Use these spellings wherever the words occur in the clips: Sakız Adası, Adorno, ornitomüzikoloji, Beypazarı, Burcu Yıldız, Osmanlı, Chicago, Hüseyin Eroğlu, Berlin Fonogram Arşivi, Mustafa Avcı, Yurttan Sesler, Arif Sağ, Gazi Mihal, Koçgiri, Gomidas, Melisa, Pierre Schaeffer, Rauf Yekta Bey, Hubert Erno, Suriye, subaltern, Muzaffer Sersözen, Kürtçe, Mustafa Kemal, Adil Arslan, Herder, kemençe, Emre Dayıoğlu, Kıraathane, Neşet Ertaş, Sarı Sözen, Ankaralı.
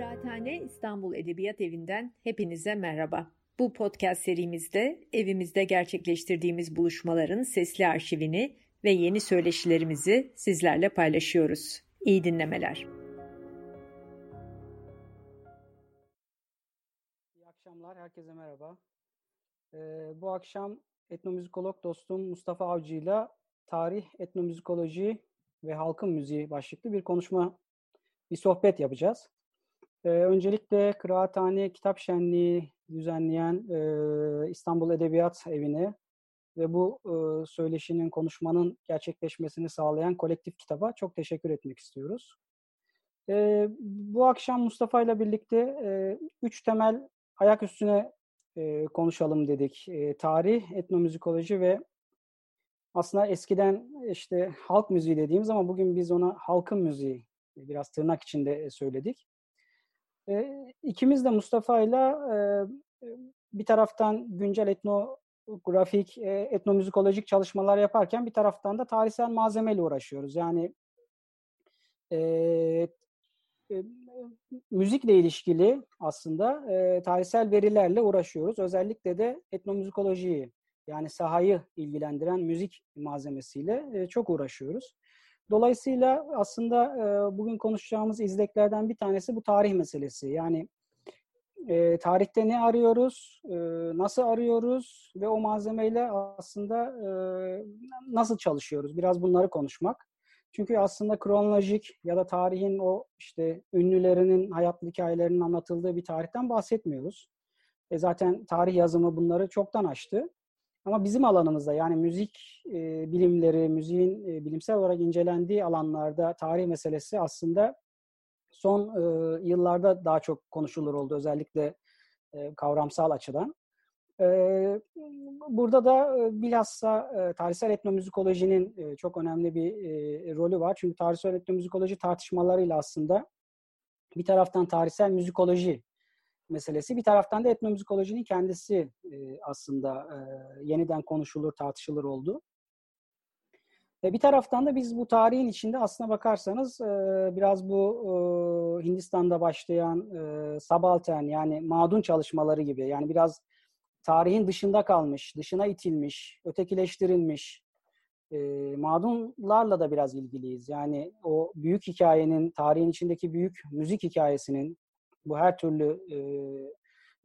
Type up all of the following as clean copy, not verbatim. Kıraathane İstanbul Edebiyat Evi'nden hepinize merhaba. Bu podcast serimizde evimizde gerçekleştirdiğimiz buluşmaların sesli arşivini ve yeni söyleşilerimizi sizlerle paylaşıyoruz. İyi dinlemeler. İyi akşamlar, herkese merhaba. Bu akşam etnomüzikolog dostum Mustafa Avcı ile tarih, etnomüzikoloji ve halkın müziği başlıklı bir sohbet yapacağız. Öncelikle Kıraathane Kitap Şenliği düzenleyen İstanbul Edebiyat Evi'ne ve bu söyleşinin, konuşmanın gerçekleşmesini sağlayan kolektif kitaba çok teşekkür etmek istiyoruz. Bu akşam Mustafa ile birlikte üç temel ayak üstüne konuşalım dedik. Tarih, etnomüzikoloji ve aslında eskiden işte halk müziği dediğimiz ama bugün biz ona halkın müziği biraz tırnak içinde söyledik. İkimiz de Mustafa'yla bir taraftan güncel etnografik, etnomüzikolojik çalışmalar yaparken bir taraftan da tarihsel malzemeyle uğraşıyoruz. Yani müzikle ilişkili aslında tarihsel verilerle uğraşıyoruz. Özellikle de etnomüzikolojiyi, yani sahayı ilgilendiren müzik malzemesiyle çok uğraşıyoruz. Dolayısıyla aslında bugün konuşacağımız izleklerden bir tanesi bu tarih meselesi. Yani tarihte ne arıyoruz, nasıl arıyoruz ve o malzemeyle aslında nasıl çalışıyoruz? Biraz bunları konuşmak. Çünkü aslında kronolojik ya da tarihin o işte ünlülerinin, hayat hikayelerinin anlatıldığı bir tarihten bahsetmiyoruz. Zaten tarih yazımı bunları çoktan aştı. Ama bizim alanımızda, yani müzik bilimleri, müziğin bilimsel olarak incelendiği alanlarda tarih meselesi aslında son yıllarda daha çok konuşulur oldu, özellikle kavramsal açıdan. Burada da bilhassa tarihsel etnomüzikolojinin çok önemli bir rolü var. Çünkü tarihsel etnomüzikoloji tartışmalarıyla aslında bir taraftan tarihsel müzikoloji meselesi, bir taraftan da etnomüzikolojinin kendisi aslında yeniden konuşulur, tartışılır oldu. Bir taraftan da biz bu tarihin içinde aslına bakarsanız biraz bu Hindistan'da başlayan subaltern, yani mağdun çalışmaları gibi, yani biraz tarihin dışında kalmış, dışına itilmiş, ötekileştirilmiş mağdunlarla da biraz ilgiliyiz. Yani o büyük hikayenin, tarihin içindeki büyük müzik hikayesinin, bu her türlü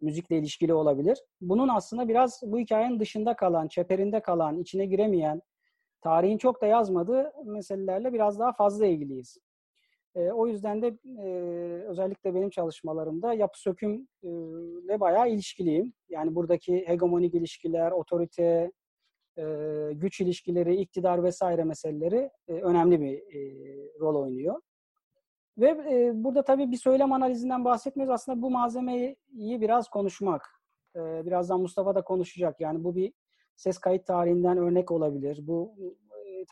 müzikle ilişkili olabilir. Bunun aslında biraz bu hikayenin dışında kalan, çeperinde kalan, içine giremeyen, tarihin çok da yazmadığı meselelerle biraz daha fazla ilgiliyiz. O yüzden de özellikle benim çalışmalarımda yapı sökümle bayağı ilişkiliyim. Yani buradaki hegemonik ilişkiler, otorite, güç ilişkileri, iktidar vesaire meseleleri önemli bir rol oynuyor. Ve burada tabii bir söylem analizinden bahsetmiyoruz. Aslında bu malzemeyi biraz konuşmak. Birazdan Mustafa da konuşacak. Yani bu bir ses kayıt tarihinden örnek olabilir. Bu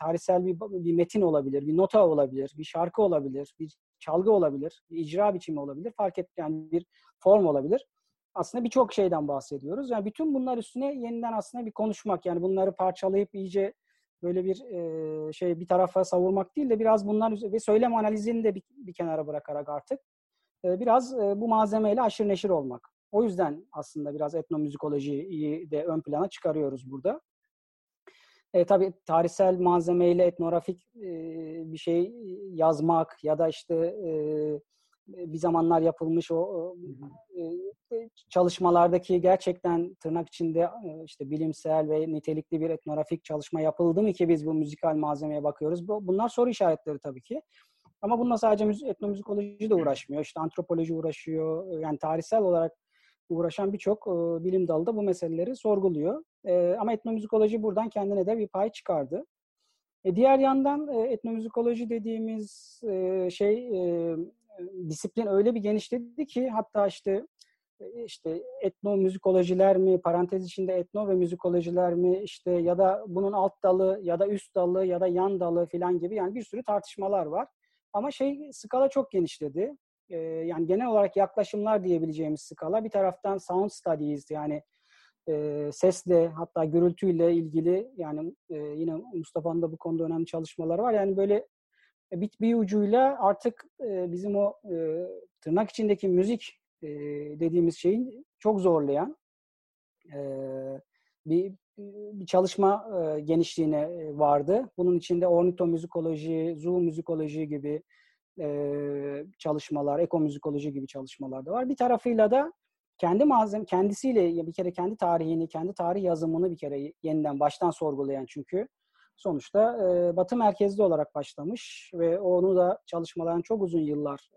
tarihsel bir metin olabilir, bir nota olabilir, bir şarkı olabilir, bir çalgı olabilir, bir icra biçimi olabilir, fark etmeyen yani bir form olabilir. Aslında birçok şeyden bahsediyoruz. Yani bütün bunlar üstüne yeniden aslında bir konuşmak. Yani bunları parçalayıp iyice böyle bir şey bir tarafa savurmak değil de biraz bunlar ve söylem analizini de bir kenara bırakarak artık biraz bu malzemeyle aşırı neşir olmak. O yüzden aslında biraz etnomüzikolojiyi de ön plana çıkarıyoruz burada. Tabii tarihsel malzemeyle etnografik bir şey yazmak ya da işte bir zamanlar yapılmış o çalışmalardaki gerçekten tırnak içinde işte bilimsel ve nitelikli bir etnografik çalışma yapıldı mı ki biz bu müzikal malzemeye bakıyoruz. Bunlar soru işaretleri tabii ki. Ama bununla sadece etnomüzikoloji de uğraşmıyor. İşte antropoloji uğraşıyor. Yani tarihsel olarak uğraşan birçok bilim dalı da bu meseleleri sorguluyor. Ama etnomüzikoloji buradan kendine de bir pay çıkardı. Diğer yandan etnomüzikoloji dediğimiz şey disiplin öyle bir genişledi ki hatta işte etnomüzikolojiler mi, parantez içinde etno ve müzikolojiler mi, işte ya da bunun alt dalı ya da üst dalı ya da yan dalı filan gibi, yani bir sürü tartışmalar var. Ama skala çok genişledi. Yani genel olarak yaklaşımlar diyebileceğimiz skala. Bir taraftan sound studies, yani sesle hatta gürültüyle ilgili, yani yine Mustafa'nın da bu konuda önemli çalışmaları var. Yani böyle bir ucuyla artık bizim o tırnak içindeki müzik dediğimiz şeyin çok zorlayan bir çalışma genişliğine vardı. Bunun içinde ornitomüzikoloji, zoomüzikoloji gibi çalışmalar, ekomüzikoloji gibi çalışmalar da var. Bir tarafıyla da kendisiyle bir kere kendi tarihini, kendi tarih yazımını bir kere yeniden baştan sorgulayan, çünkü sonuçta Batı merkezli olarak başlamış ve onu da çalışmaların çok uzun yıllar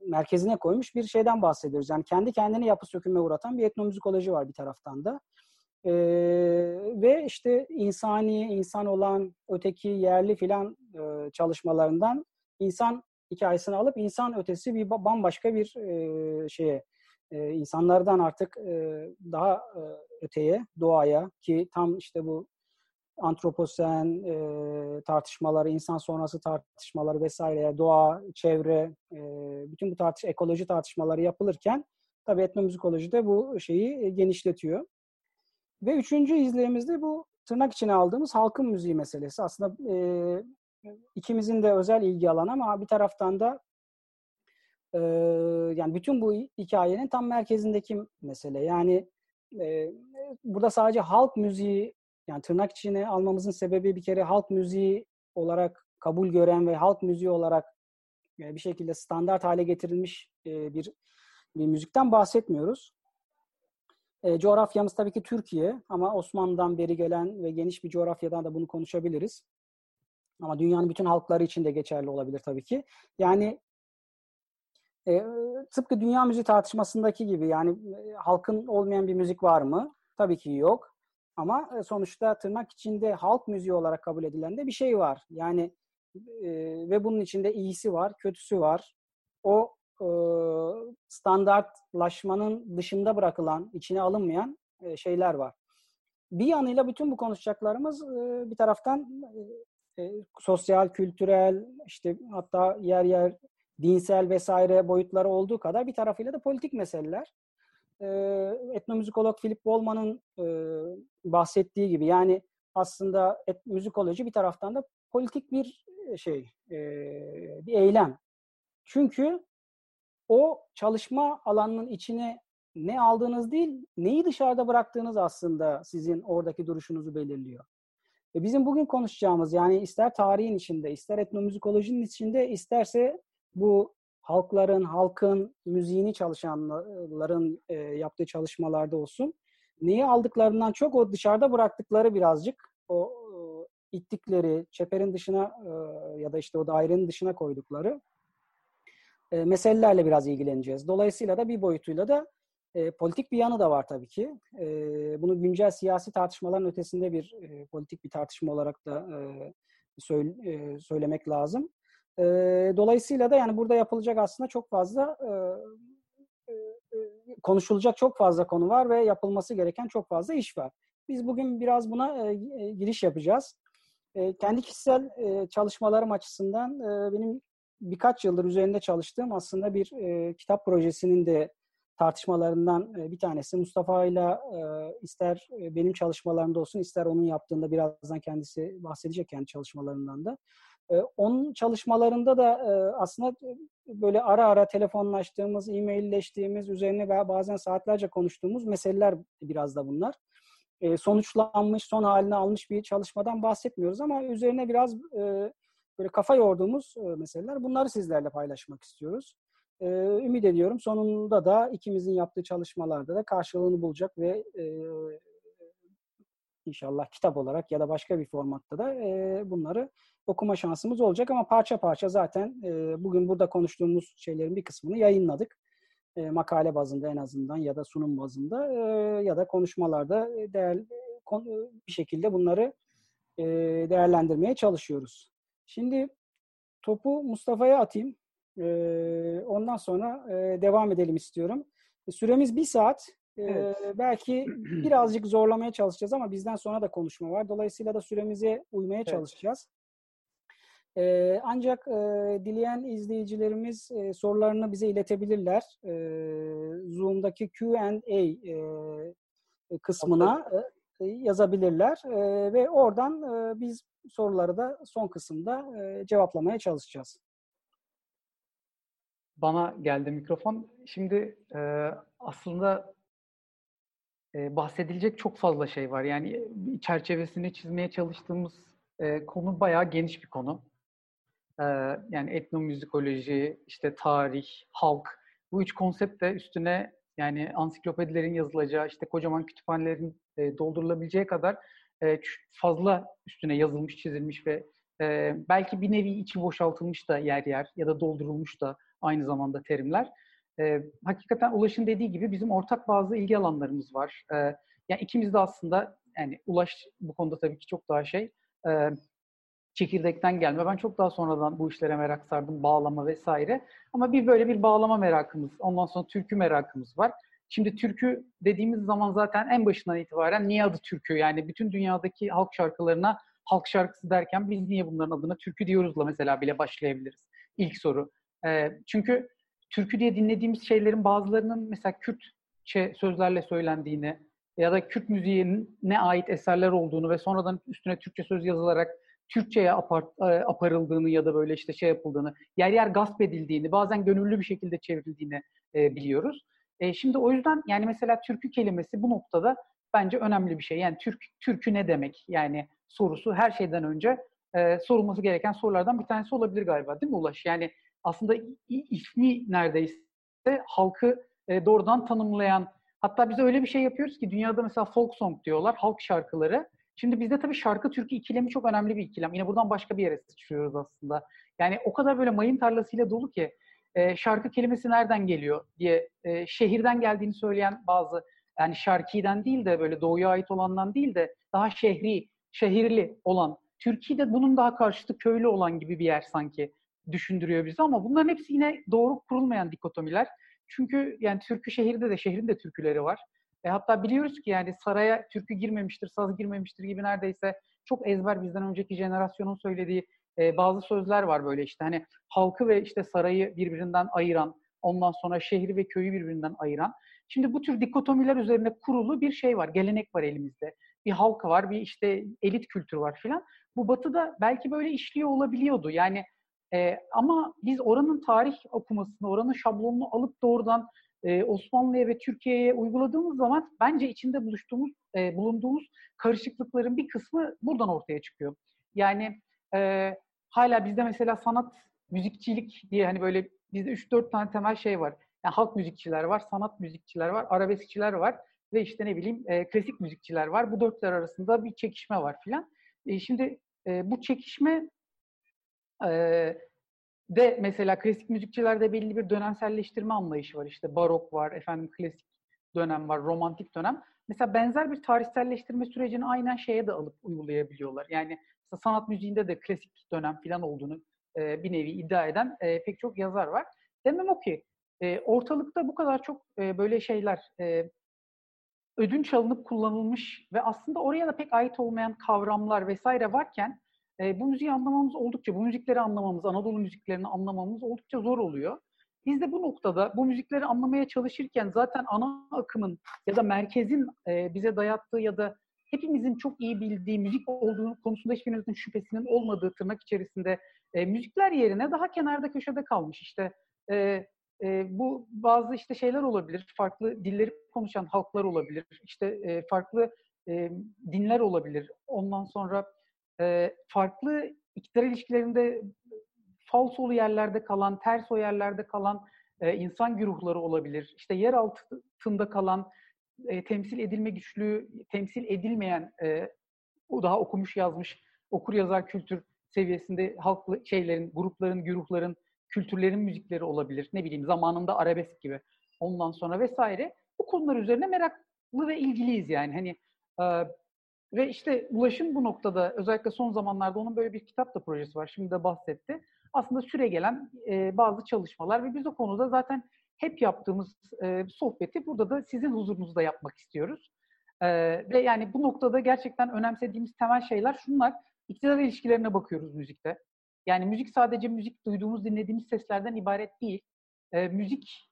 merkezine koymuş bir şeyden bahsediyoruz. Yani kendi kendine yapı sökümüne uğratan bir etnomüzikoloji var bir taraftan da. Ve işte insan olan, öteki, yerli filan çalışmalarından insan hikayesini alıp insan ötesi bir bambaşka bir şeye, insanlardan artık daha öteye, doğaya, ki tam işte bu antroposen tartışmaları, insan sonrası tartışmaları vesaire, doğa, çevre, bütün bu ekoloji tartışmaları yapılırken tabii etnomüzikoloji de bu şeyi genişletiyor. Ve üçüncü izleyimizde bu tırnak içine aldığımız halkın müziği meselesi. Aslında ikimizin de özel ilgi alanı, ama bir taraftan da yani bütün bu hikayenin tam merkezindeki mesele. Yani burada sadece halk müziği, yani tırnak içine almamızın sebebi bir kere halk müziği olarak kabul gören ve halk müziği olarak bir şekilde standart hale getirilmiş bir müzikten bahsetmiyoruz. Coğrafyamız tabii ki Türkiye, ama Osmanlı'dan beri gelen ve geniş bir coğrafyadan da bunu konuşabiliriz. Ama dünyanın bütün halkları için de geçerli olabilir tabii ki. Yani tıpkı dünya müziği tartışmasındaki gibi, yani halkın olmayan bir müzik var mı? Tabii ki yok. Ama sonuçta tırnak içinde halk müziği olarak kabul edilen de bir şey var. Yani ve bunun içinde iyisi var, kötüsü var. O standartlaşmanın dışında bırakılan, içine alınmayan şeyler var. Bir yanıyla bütün bu konuşacaklarımız bir taraftan sosyal, kültürel, işte hatta yer yer dinsel vesaire boyutları olduğu kadar bir tarafıyla da politik meseleler. Etnomüzikolog Philip Bolman'ın bahsettiği gibi, yani aslında müzikoloji bir taraftan da politik bir şey, bir eylem. Çünkü o çalışma alanının içine ne aldığınız değil, neyi dışarıda bıraktığınız aslında sizin oradaki duruşunuzu belirliyor. Bizim bugün konuşacağımız, yani ister tarihin içinde, ister etnomüzikolojinin içinde, isterse bu halkın müziğini çalışanların yaptığı çalışmalarda olsun, neyi aldıklarından çok o dışarıda bıraktıkları, birazcık o ittikleri, çeperin dışına ya da işte o dairenin dışına koydukları meselelerle biraz ilgileneceğiz. Dolayısıyla da bir boyutuyla da politik bir yanı da var tabii ki. Bunu güncel siyasi tartışmaların ötesinde bir politik bir tartışma olarak da söylemek lazım. Dolayısıyla da yani burada yapılacak aslında çok fazla, konuşulacak çok fazla konu var ve yapılması gereken çok fazla iş var. Biz bugün biraz buna giriş yapacağız. Kendi kişisel çalışmalarım açısından benim birkaç yıldır üzerinde çalıştığım aslında bir kitap projesinin de tartışmalarından bir tanesi. Mustafa'yla ister benim çalışmalarımda olsun, ister onun yaptığında, birazdan kendisi bahsedecek kendi çalışmalarından da. Onun çalışmalarında da aslında böyle ara ara telefonlaştığımız, e-mailleştiğimiz, üzerine veya bazen saatlerce konuştuğumuz meseleler biraz da bunlar. Sonuçlanmış, son halini almış bir çalışmadan bahsetmiyoruz, ama üzerine biraz böyle kafa yorduğumuz meseleler. Bunları sizlerle paylaşmak istiyoruz. Ümit ediyorum sonunda da ikimizin yaptığı çalışmalarda da karşılığını bulacak ve inşallah kitap olarak ya da başka bir formatta da bunları okuma şansımız olacak. Ama parça parça zaten bugün burada konuştuğumuz şeylerin bir kısmını yayınladık. Makale bazında en azından, ya da sunum bazında, ya da konuşmalarda değerli bir şekilde bunları değerlendirmeye çalışıyoruz. Şimdi topu Mustafa'ya atayım. Ondan sonra devam edelim istiyorum. Süremiz 1 saat. Evet. Belki birazcık zorlamaya çalışacağız, ama bizden sonra da konuşma var. Dolayısıyla da süremize uymaya çalışacağız. Ancak dileyen izleyicilerimiz sorularını bize iletebilirler. Zoom'daki Q&A kısmına yazabilirler ve oradan biz soruları da son kısımda cevaplamaya çalışacağız. bana geldi mikrofon. Şimdi aslında bahsedilecek çok fazla şey var. Yani çerçevesini çizmeye çalıştığımız konu bayağı geniş bir konu. Yani etnomüzikoloji, işte tarih, halk. Bu üç konsept de üstüne yani ansiklopedilerin yazılacağı, işte kocaman kütüphanelerin doldurulabileceği kadar fazla üstüne yazılmış, çizilmiş ve belki bir nevi içi boşaltılmış da yer yer ya da doldurulmuş da aynı zamanda terimler. Hakikaten Ulaş'ın dediği gibi bizim ortak bazı ilgi alanlarımız var. Yani ikimiz de aslında, yani Ulaş bu konuda tabii ki çok daha şey, çekirdekten gelme. Ben çok daha sonradan bu işlere merak sardım, bağlama vesaire. Ama bir böyle bir bağlama merakımız, ondan sonra türkü merakımız var. Şimdi türkü dediğimiz zaman zaten en başından itibaren niye adı türkü? Yani bütün dünyadaki halk şarkılarına halk şarkısı derken biz niye bunların adına türkü diyoruzla mesela bile başlayabiliriz. İlk soru. Çünkü türkü diye dinlediğimiz şeylerin bazılarının mesela Kürtçe sözlerle söylendiğini ya da Kürt müziğine ait eserler olduğunu ve sonradan üstüne Türkçe söz yazılarak Türkçe'ye aparıldığını ya da böyle işte şey yapıldığını, yer yer gasp edildiğini, bazen gönüllü bir şekilde çevrildiğini biliyoruz. Şimdi o yüzden yani mesela türkü kelimesi bu noktada bence önemli bir şey. Yani türkü ne demek? Yani sorusu her şeyden önce sorulması gereken sorulardan bir tanesi olabilir galiba, değil mi Ulaş? Yani aslında ismi neredeyse halkı doğrudan tanımlayan, hatta biz öyle bir şey yapıyoruz ki dünyada mesela folk song diyorlar, halk şarkıları. Şimdi bizde tabii şarkı türkü ikilemi çok önemli bir ikilem. Yine buradan başka bir yere sıçrıyoruz aslında. Yani o kadar böyle mayın tarlasıyla dolu ki şarkı kelimesi nereden geliyor diye şehirden geldiğini söyleyen bazı, yani şarkiden değil de böyle doğuya ait olandan değil de daha şehirli olan, Türkiye'de bunun daha karşıtı köylü olan gibi bir yer sanki düşündürüyor bizi, ama bunların hepsi yine doğru kurulmayan dikotomiler. Çünkü yani türkü şehirde de, şehrin de türküleri var. Hatta biliyoruz ki yani saraya türkü girmemiştir, saz girmemiştir gibi neredeyse çok ezber bizden önceki jenerasyonun söylediği bazı sözler var böyle işte. Hani halkı ve işte sarayı birbirinden ayıran, ondan sonra şehri ve köyü birbirinden ayıran. Şimdi bu tür dikotomiler üzerine kurulu bir şey var, gelenek var elimizde. Bir halk var, bir işte elit kültür var filan. Bu Batı'da belki böyle işliyor olabiliyordu. Yani ama biz oranın tarih okumasını, oranın şablonunu alıp doğrudan Osmanlı'ya ve Türkiye'ye uyguladığımız zaman bence içinde bulunduğumuz karışıklıkların bir kısmı buradan ortaya çıkıyor. Yani hala bizde mesela sanat, müzikçilik diye hani böyle bizde 3-4 tane temel şey var. Yani halk müzikçiler var, sanat müzikçiler var, arabeskçiler var ve işte ne bileyim klasik müzikçiler var. Bu dörtler arasında bir çekişme var filan. Şimdi bu çekişme de mesela klasik müzikçilerde belli bir dönemselleştirme anlayışı var. İşte barok var, efendim klasik dönem var, romantik dönem. Mesela benzer bir tarihselleştirme sürecini aynen şeye de alıp uygulayabiliyorlar. Yani sanat müziğinde de klasik dönem falan olduğunu bir nevi iddia eden pek çok yazar var. Demem o ki ortalıkta bu kadar çok böyle şeyler ödünç alınıp kullanılmış ve aslında oraya da pek ait olmayan kavramlar vesaire varken bu müziği anlamamız oldukça, bu müzikleri anlamamız, Anadolu müziklerini anlamamız oldukça zor oluyor. Biz de bu noktada bu müzikleri anlamaya çalışırken zaten ana akımın ya da merkezin bize dayattığı ya da hepimizin çok iyi bildiği müzik olduğu konusunda hiçbirimizin şüphesinin olmadığı tırnak içerisinde müzikler yerine daha kenarda köşede kalmış. İşte bu bazı işte şeyler olabilir, farklı dilleri konuşan halklar olabilir, işte farklı dinler olabilir, ondan sonra farklı iktidar ilişkilerinde falsolu yerlerde kalan, terso yerlerde kalan insan güruhları olabilir. İşte yer altında kalan, temsil edilme güçlüğü, temsil edilmeyen, o daha okumuş yazmış, okur yazar kültür seviyesinde halk şeylerin, grupların, güruhların, kültürlerin müzikleri olabilir. Ne bileyim zamanında arabesk gibi. Ondan sonra vesaire. Bu konular üzerine meraklı ve ilgiliyiz yani. Hani ve işte Ulaş'ın bu noktada özellikle son zamanlarda onun böyle bir kitap da projesi var. Şimdi de bahsetti. Aslında süregelen bazı çalışmalar ve biz o konuda zaten hep yaptığımız sohbeti burada da sizin huzurunuzda yapmak istiyoruz. Ve yani bu noktada gerçekten önemsediğimiz temel şeyler şunlar. İktidar ilişkilerine bakıyoruz müzikte. Yani müzik sadece müzik duyduğumuz, dinlediğimiz seslerden ibaret değil. Müzik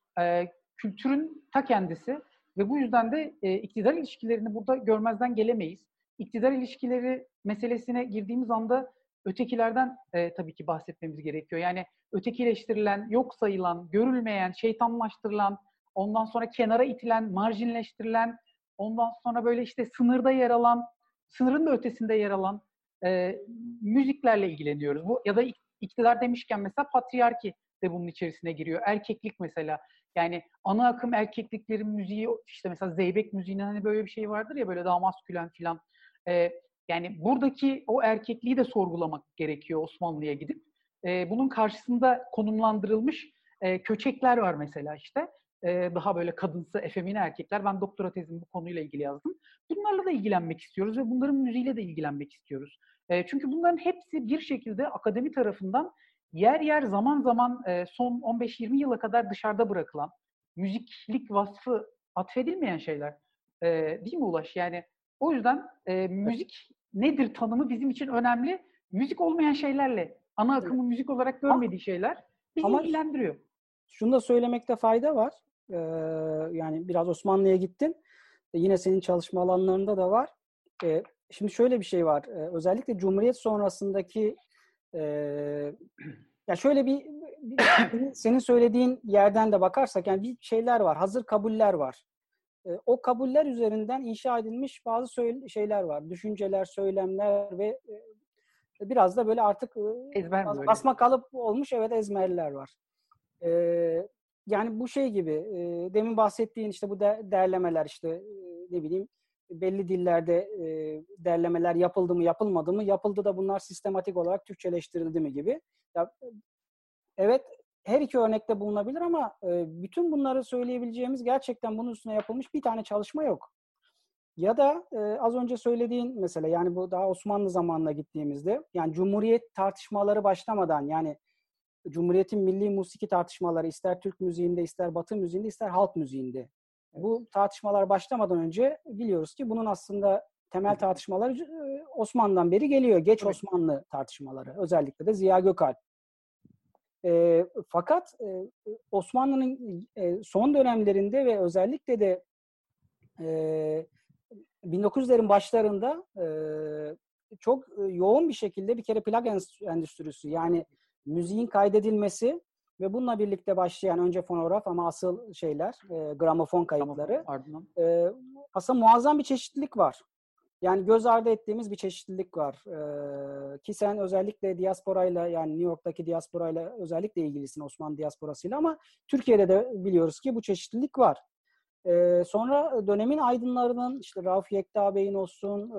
kültürün ta kendisi ve bu yüzden de iktidar ilişkilerini burada görmezden gelemeyiz. İktidar ilişkileri meselesine girdiğimiz anda Ötekilerden tabii ki bahsetmemiz gerekiyor. Yani ötekileştirilen, yok sayılan, görülmeyen, şeytanlaştırılan, ondan sonra kenara itilen, marjinleştirilen, ondan sonra böyle işte sınırda yer alan, sınırın da ötesinde yer alan müziklerle ilgileniyoruz. Bu, ya da iktidar demişken mesela patriarki de bunun içerisine giriyor. Erkeklik mesela. Yani ana akım erkekliklerin müziği, işte mesela Zeybek müziğinin hani böyle bir şey vardır ya, böyle daha maskülen filan. Yani buradaki o erkekliği de sorgulamak gerekiyor Osmanlı'ya gidip. Bunun karşısında konumlandırılmış köçekler var mesela işte. Daha böyle kadınsı, efemine erkekler. Ben doktora tezimi bu konuyla ilgili yazdım. Bunlarla da ilgilenmek istiyoruz ve bunların müziğiyle de ilgilenmek istiyoruz. Çünkü bunların hepsi bir şekilde akademi tarafından yer yer, zaman zaman son 15-20 yıla kadar dışarıda bırakılan, müziklik vasfı atfedilmeyen şeyler. Değil mi Ulaş? Yani o yüzden müzik nedir tanımı bizim için önemli. Müzik olmayan şeylerle, ana akımın müzik olarak görmediği şeyler bizi ilgilendiriyor. Şunu da söylemekte fayda var. Yani biraz Osmanlı'ya gittin. Yine senin çalışma alanlarında da var. Şimdi şöyle bir şey var. Özellikle Cumhuriyet sonrasındaki ya şöyle bir senin söylediğin yerden de bakarsak yani bir şeyler var. Hazır kabuller var. O kabuller üzerinden inşa edilmiş bazı şeyler var. Düşünceler, söylemler ve biraz da böyle artık basma kalıp olmuş ezmerler var. Yani bu şey gibi demin bahsettiğin işte bu derlemeler işte ne bileyim belli dillerde derlemeler yapıldı mı yapılmadı mı, yapıldı da bunlar sistematik olarak Türkçeleştirildi mi gibi. Ya, evet, her iki örnekte bulunabilir ama bütün bunları söyleyebileceğimiz gerçekten bunun üstüne yapılmış bir tane çalışma yok. Ya da az önce söylediğin mesele, yani bu daha Osmanlı zamanına gittiğimizde, yani Cumhuriyet tartışmaları başlamadan, yani Cumhuriyet'in milli musiki tartışmaları ister Türk müziğinde, ister Batı müziğinde, ister halk müziğinde. Bu tartışmalar başlamadan önce biliyoruz ki bunun aslında temel tartışmaları Osmanlı'dan beri geliyor. Geç Osmanlı tartışmaları. Özellikle de Ziya Gökalp. Fakat Osmanlı'nın son dönemlerinde ve özellikle de 1900'lerin başlarında çok yoğun bir şekilde bir kere plak endüstrisi, yani müziğin kaydedilmesi ve bununla birlikte başlayan önce fonograf ama asıl şeyler gramofon kayıtları. Aslında muazzam bir çeşitlilik var. Yani göz ardı ettiğimiz bir çeşitlilik var. Ki sen özellikle diasporayla, yani New York'taki diasporayla özellikle ilgilisin, Osmanlı diasporasıyla, ama Türkiye'de de biliyoruz ki bu çeşitlilik var. Sonra dönemin aydınlarının, işte Rauf Yekta Bey'in olsun,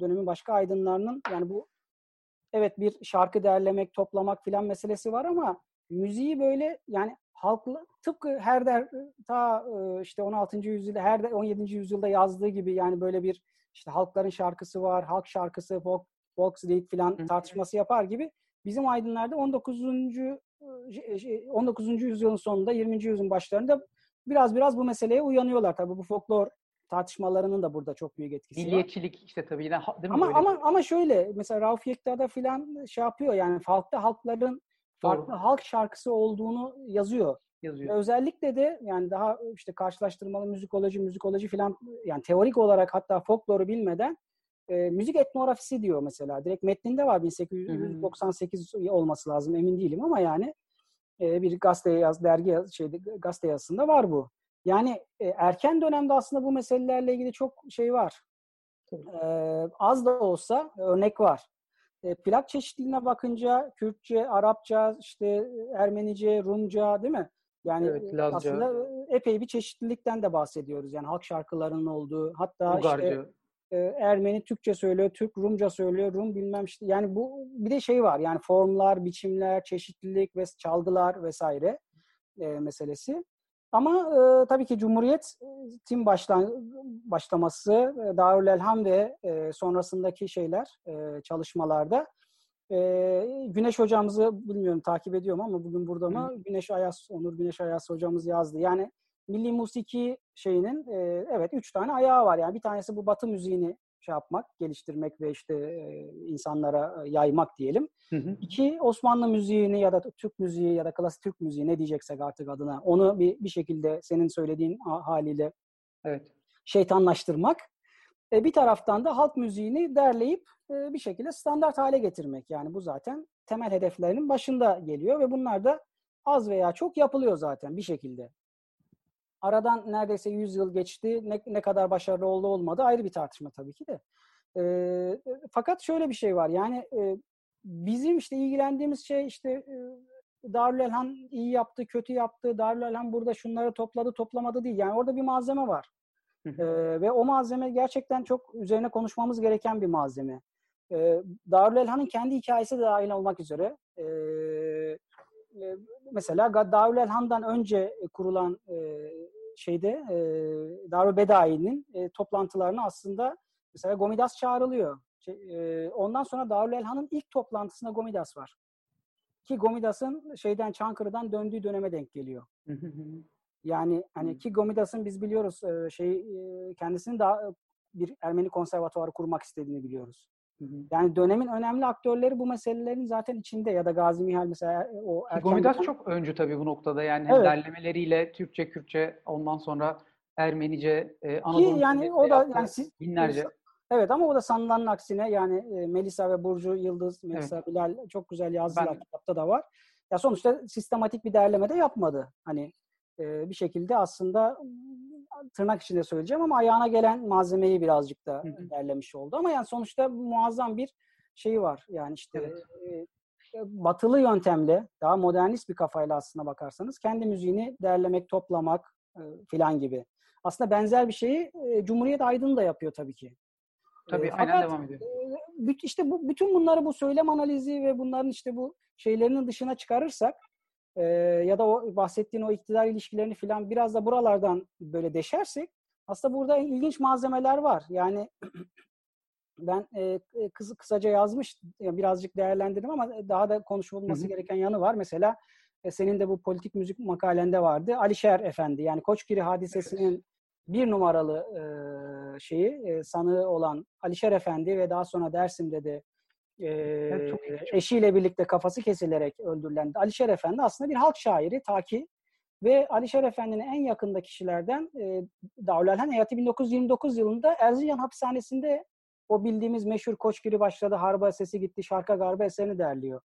dönemin başka aydınlarının, yani bu evet bir şarkı derlemek, toplamak filan meselesi var ama müziği böyle, yani halkla, tıpkı Herder ta işte 16. yüzyılda, Herder 17. yüzyılda yazdığı gibi, yani böyle bir işte halkların şarkısı var, halk şarkısı, Volkslied filan tartışması yapar gibi, bizim aydınlarda 19. yüzyılın sonunda, 20. yüzyılın başlarında biraz bu meseleye uyanıyorlar. Tabii bu folklor tartışmalarının da burada çok büyük etkisi var. Milliyetçilik işte tabii yine, değil mi? Ama şöyle mesela Rauf Yekta'da filan şey yapıyor, yani farklı halkların farklı halk şarkısı olduğunu yazıyor. Özellikle de yani daha işte karşılaştırmalı müzikoloji filan, yani teorik olarak hatta folkloru bilmeden müzik etnografisi diyor mesela. Direkt metninde var, 1898 olması lazım, emin değilim ama yani bir gazete yazısında var bu. Yani erken dönemde aslında bu meselelerle ilgili çok şey var. Az da olsa örnek var. Plak çeşitliliğine bakınca Kürtçe, Arapça, işte Ermenice, Rumca, değil mi? Yani evet, aslında epey bir çeşitlilikten de bahsediyoruz. Yani halk şarkılarının olduğu, hatta işte, Ermeni Türkçe söylüyor, Türk Rumca söylüyor, Rum bilmem işte. Yani bu bir de şey var, yani formlar, biçimler, çeşitlilik ve çalgılar vesaire meselesi. Ama tabii ki Cumhuriyet'in başlaması, Darülelhan ve sonrasındaki şeyler, çalışmalarda. Güneş hocamızı bilmiyorum takip ediyorum ama bugün burada mı? Onur Güneş Ayas hocamız yazdı. Yani milli musiki şeyinin evet 3 tane ayağı var. Yani bir tanesi bu Batı müziğini şey yapmak, geliştirmek ve işte insanlara yaymak diyelim. İki, Osmanlı müziğini ya da Türk müziği ya da klasik Türk müziği, ne diyeceksek artık adına, onu bir şekilde senin söylediğin haliyle şeytanlaştırmak. Bir taraftan da halk müziğini derleyip bir şekilde standart hale getirmek. Yani bu zaten temel hedeflerinin başında geliyor ve bunlar da az veya çok yapılıyor zaten bir şekilde. Aradan neredeyse 100 yıl geçti. Ne kadar başarılı oldu olmadı ayrı bir tartışma tabii ki de. Fakat şöyle bir şey var. Yani bizim işte ilgilendiğimiz şey işte Darülelhan iyi yaptı, kötü yaptı. Darülelhan burada şunları topladı, toplamadı değil. Yani orada bir malzeme var. Ve o malzeme gerçekten çok üzerine konuşmamız gereken bir malzeme. Darülelhan'ın kendi hikayesi de dahil olmak üzere. Mesela Darülelhan'dan önce kurulan Darül Bedai'nin toplantılarına aslında mesela Gomidas çağrılıyor. Ondan sonra Darülelhan'ın ilk toplantısında Gomidas var. Ki Gomidas'ın Çankırı'dan döndüğü döneme denk geliyor. Yani hani ki Gomidas'ın biz biliyoruz kendisini daha bir Ermeni konservatuvarı kurmak istediğini biliyoruz. Yani dönemin önemli aktörleri bu meselelerin zaten içinde ya da Gazi Mihal mesela o erken... Gomidas çok öncü tabii bu noktada yani evet. Derlemeleriyle Türkçe, Kürtçe ondan sonra Ermenice, Anadolu... Ki yani o da yani binlerce... Evet ama o da sanılanın aksine yani Melisa ve Burcu Yıldız, Melisa evet. Bilal çok güzel yazdılar kitapta da var. Ya sonuçta sistematik bir derleme de yapmadı. Hani bir şekilde aslında tırnak içinde söyleyeceğim ama ayağına gelen malzemeyi birazcık da derlemiş oldu. Ama yani sonuçta muazzam bir şey var. Yani işte evet. Batılı yöntemle, daha modernist bir kafayla aslında bakarsanız kendi müziğini derlemek, toplamak filan gibi. Aslında benzer bir şeyi Cumhuriyet Aydın da yapıyor tabii ki. Tabii aynen devam ediyor. İşte bu, bütün bunları bu söylem analizi ve bunların işte bu şeylerinin dışına çıkarırsak ya da o bahsettiğin o iktidar ilişkilerini filan biraz da buralardan böyle deşersek aslında burada ilginç malzemeler var. Yani ben kısaca yazmış yani birazcık değerlendirdim ama daha da konuşulması gereken yanı var. Mesela senin de bu politik müzik makalende vardı. Alişer Efendi yani Koçgiri hadisesinin bir numaralı sanığı olan Alişer Efendi ve daha sonra Dersim'de de eşiyle birlikte kafası kesilerek öldürülen Alişer Efendi aslında bir halk şairi, Taki ve Alişer Efendi'nin en yakında kişilerden Darülelhan hayatı 1929 yılında Erzincan hapishanesinde o bildiğimiz meşhur Koçgiri başladı, harba sesi gitti, şarka garba eserini derliyor.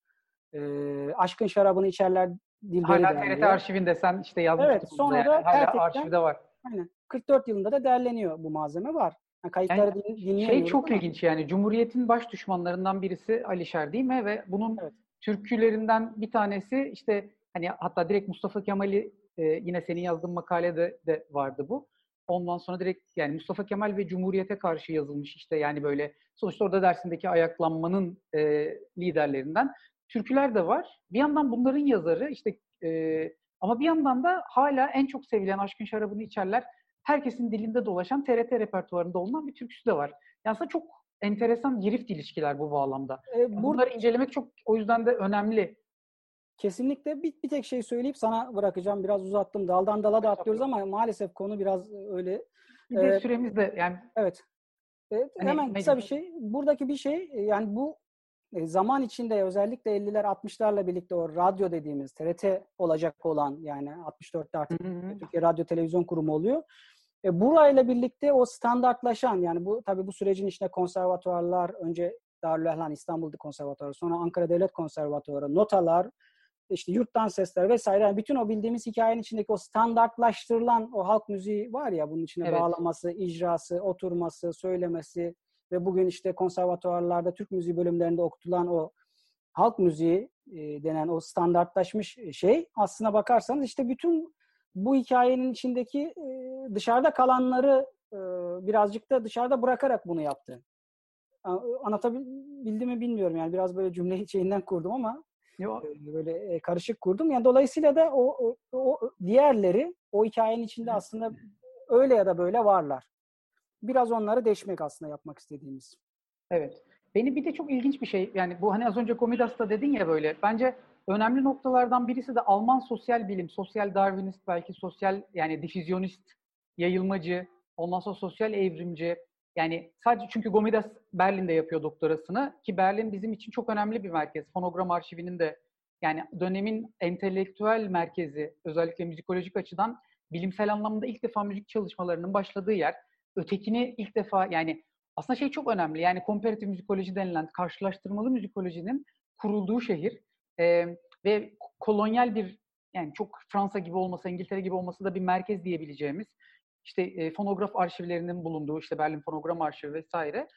Aşkın şarabını içerler dilleri hala derliyor. TRT arşivinde sen işte yazmıştın. Evet, sonra yani. Da hala arşivde var. Aynen. 44 yılında da derleniyor bu malzeme var. Yani kayıtları yani, dinleyemiyorum. Çok ilginç yani Cumhuriyet'in baş düşmanlarından birisi Alişer değil mi? Ve bunun türkülerinden bir tanesi işte hani hatta direkt Mustafa Kemal'i yine senin yazdığın makalede de vardı bu. Ondan sonra direkt yani Mustafa Kemal ve Cumhuriyet'e karşı yazılmış işte yani böyle sonuçta orada Dersim'deki ayaklanmanın liderlerinden türküler de var. Bir yandan bunların yazarı işte ama bir yandan da hala en çok sevilen Aşkın Şarabını İçerler herkesin dilinde dolaşan TRT repertuarında olan bir türküsü de var. Yani aslında çok enteresan girift ilişkiler bu bağlamda. Bunları incelemek çok o yüzden de önemli. Kesinlikle bir tek şey söyleyip sana bırakacağım. Biraz uzattım. Daldan dala da atlıyoruz ama maalesef konu biraz öyle. Bir de süremiz de yani. Evet hani hemen kısa bir şey. Buradaki bir şey yani bu zaman içinde özellikle 50'ler 60'larla birlikte o radyo dediğimiz TRT olacak olan yani 64'te artık Türkiye Radyo Televizyon Kurumu oluyor. Burayla birlikte o standartlaşan yani bu tabii bu sürecin içinde konservatuvarlar önce Darülelhan İstanbul Konservatuvarı sonra Ankara Devlet Konservatuvarı notalar işte Yurttan Sesler vesaire yani bütün o bildiğimiz hikayenin içindeki o standartlaştırılan o halk müziği var ya bunun içine bağlaması, icrası, oturması, söylemesi ve bugün işte konservatuvarlarda Türk müziği bölümlerinde okutulan o halk müziği denen o standartlaşmış şey aslına bakarsanız işte bütün bu hikayenin içindeki dışarıda kalanları birazcık da dışarıda bırakarak bunu yaptı. Anlatabildim mi bilmiyorum yani biraz böyle cümleyi şeyinden kurdum ama böyle karışık kurdum. Yani dolayısıyla da o diğerleri o hikayenin içinde aslında öyle ya da böyle varlar. Biraz onları deşmek aslında yapmak istediğimiz. Evet. Beni bir de çok ilginç bir şey yani bu hani az önce Gomidas'ta dedin ya böyle bence önemli noktalardan birisi de Alman sosyal bilim, sosyal Darwinist belki sosyal yani difüzyonist, yayılmacı, ondan sonra sosyal evrimci yani sadece çünkü Gomidas Berlin'de yapıyor doktorasını ki Berlin bizim için çok önemli bir merkez. Fonogram Arşivi'nin de yani dönemin entelektüel merkezi özellikle müzikolojik açıdan bilimsel anlamda ilk defa müzik çalışmalarının başladığı yer. Ötekini ilk defa yani Aslında şey çok önemli. Yani komparatif müzikoloji denilen karşılaştırmalı müzikolojinin kurulduğu şehir ve kolonyal bir, yani çok Fransa gibi olmasa, İngiltere gibi olmasa da bir merkez diyebileceğimiz, işte fonograf arşivlerinin bulunduğu, işte Berlin Fonogram Arşivi vesaire.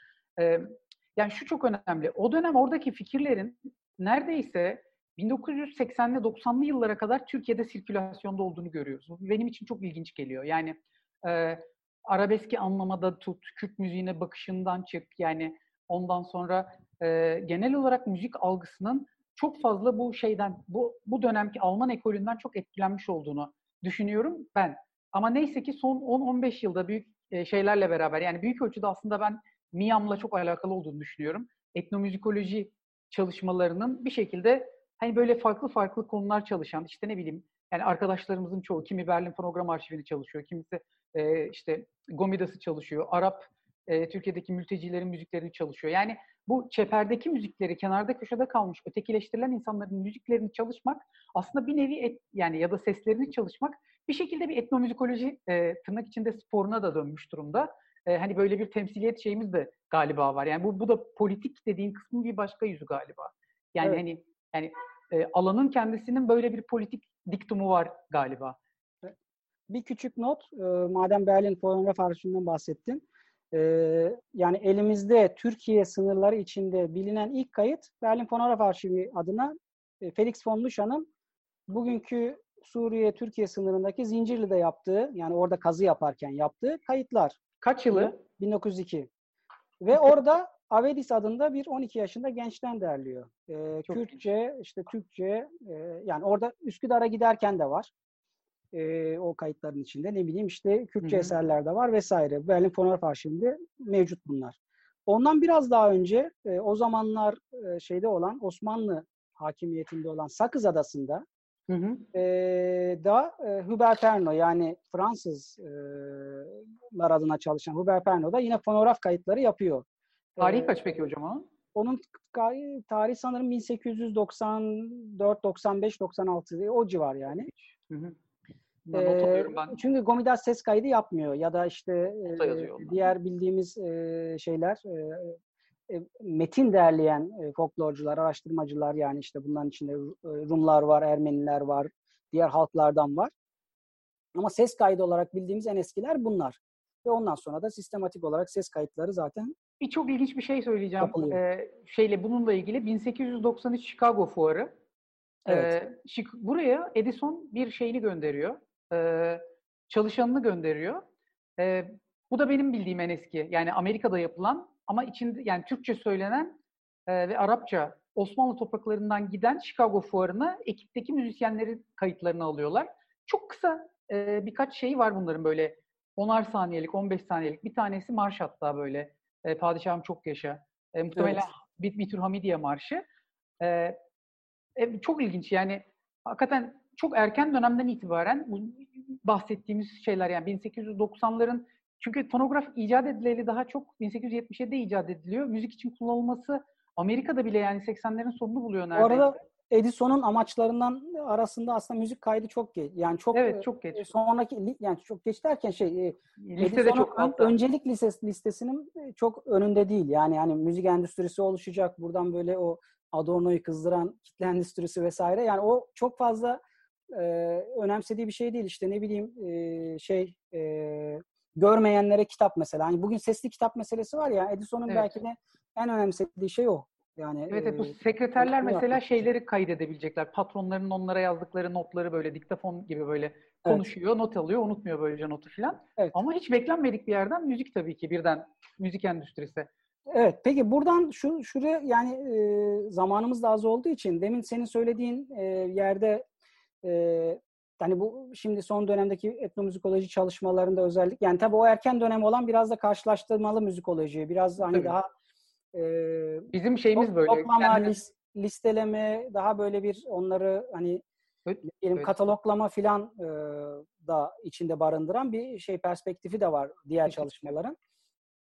Yani şu çok önemli. O dönem oradaki fikirlerin neredeyse 1980'li 90'lı yıllara kadar Türkiye'de sirkülasyonda olduğunu görüyoruz. Bu benim için çok ilginç geliyor. Yani arabeski anlamada tut, Kürt müziğine bakışından çık. Yani ondan sonra genel olarak müzik algısının çok fazla bu şeyden, bu dönemki Alman ekolünden çok etkilenmiş olduğunu düşünüyorum ben. Ama neyse ki son 10-15 yılda büyük şeylerle beraber, yani büyük ölçüde aslında ben Miam'la çok alakalı olduğunu düşünüyorum. Etnomüzikoloji çalışmalarının bir şekilde hani böyle farklı farklı konular çalışan, işte ne bileyim, yani arkadaşlarımızın çoğu, kimi Berlin Fonogram Arşivini çalışıyor, kimisi işte Gomidas'ı çalışıyor, Arap, Türkiye'deki mültecilerin müziklerini çalışıyor. Yani bu çeperdeki müzikleri, kenarda köşede kalmış, ötekileştirilen insanların müziklerini çalışmak, aslında bir nevi yani ya da seslerini çalışmak bir şekilde bir etnomüzikoloji tırnak içinde sporuna da dönmüş durumda. Hani böyle bir temsiliyet şeyimiz de galiba var. Yani bu da politik dediğin kısmın bir başka yüzü galiba. Yani evet. Yani alanın kendisinin böyle bir politik diktumu var galiba. Bir küçük not, madem Berlin Fonograf Arşivinden bahsettin. Yani elimizde Türkiye sınırları içinde bilinen ilk kayıt Berlin Fonograf Arşivi adına Felix von Luşa'nın bugünkü Suriye-Türkiye sınırındaki Zincirli'de yaptığı, yani orada kazı yaparken yaptığı kayıtlar. Kaç yılı? 1902. Ve orada Avedis adında bir 12 yaşında gençten derliyor. Kürtçe, işte Türkçe, yani orada Üsküdar'a giderken de var. O kayıtların içinde ne bileyim işte Kürtçe eserler de var vesaire. Berlin Fonograf Arşivi'nde mevcut bunlar. Ondan biraz daha önce o zamanlar şeyde olan, Osmanlı hakimiyetinde olan Sakız Adası'nda da Hubert Erno, yani Fransızlar adına çalışan Hubert Erno da yine fonograf kayıtları yapıyor. Tarihi kaç peki hocam o? Onun tarihi sanırım 1894, 95, 96 o civar yani. Ben. Çünkü Gomidas ses kaydı yapmıyor ya da işte diğer bildiğimiz şeyler, metin derleyen folklorcular, araştırmacılar, yani işte bunların içinde Rumlar var, Ermeniler var, diğer halklardan var. Ama ses kaydı olarak bildiğimiz en eskiler bunlar. Ve ondan sonra da sistematik olarak ses kayıtları zaten. Bir çok ilginç bir şey söyleyeceğim. Bununla ilgili 1893 Chicago fuarı. Evet. Buraya Edison bir şeyini gönderiyor. Çalışanını gönderiyor. Bu da benim bildiğim en eski. Yani Amerika'da yapılan ama içinde, yani Türkçe söylenen ve Arapça Osmanlı topraklarından giden Chicago fuarına ekipteki müzisyenlerin kayıtlarını alıyorlar. Çok kısa birkaç şey var bunların, böyle 10'ar saniyelik, 15 saniyelik. Bir tanesi marş, hatta böyle Padişahım Çok Yaşa. Muhtemelen evet. bir tür Hamidiye marşı. Çok ilginç, yani hakikaten çok erken dönemden itibaren bu bahsettiğimiz şeyler, yani 1890'ların, çünkü fonograf icat edileli daha çok 1877'de icat ediliyor. Müzik için kullanılması Amerika'da bile yani 80'lerin sonunu buluyor neredeyse. Bu arada Edison'un amaçlarından arasında aslında müzik kaydı çok geç. Yani çok, evet, çok geç. Sonraki, yani çok geç derken Edison'un öncelik listesinin çok önünde değil. Yani hani müzik endüstrisi oluşacak. Buradan böyle o Adorno'yu kızdıran kitle endüstrisi vesaire. Yani o çok fazla önemsediği bir şey değil. İşte ne bileyim görmeyenlere kitap mesela. Hani bugün sesli kitap meselesi var ya, Edison'un belki de en önemsediği şey o. Yani bu sekreterler mesela şeyleri kaydedebilecekler. Patronların onlara yazdıkları notları böyle diktafon gibi böyle konuşuyor, not alıyor, unutmuyor böylece notu filan. Evet. Ama hiç beklenmedik bir yerden müzik, tabii ki birden müzik endüstrisi. Evet, peki buradan şuraya, yani zamanımız da az olduğu için demin senin söylediğin yerde yani bu şimdi son dönemdeki etnomüzikoloji çalışmalarında özellikle, yani tabii o erken dönem olan biraz da karşılaştırmalı müzikoloji, biraz hani tabii. Daha bizim şeyimiz böyle toplama, listeleme, daha böyle bir onları hani kataloglama filan da içinde barındıran bir şey perspektifi de var diğer çalışmaların.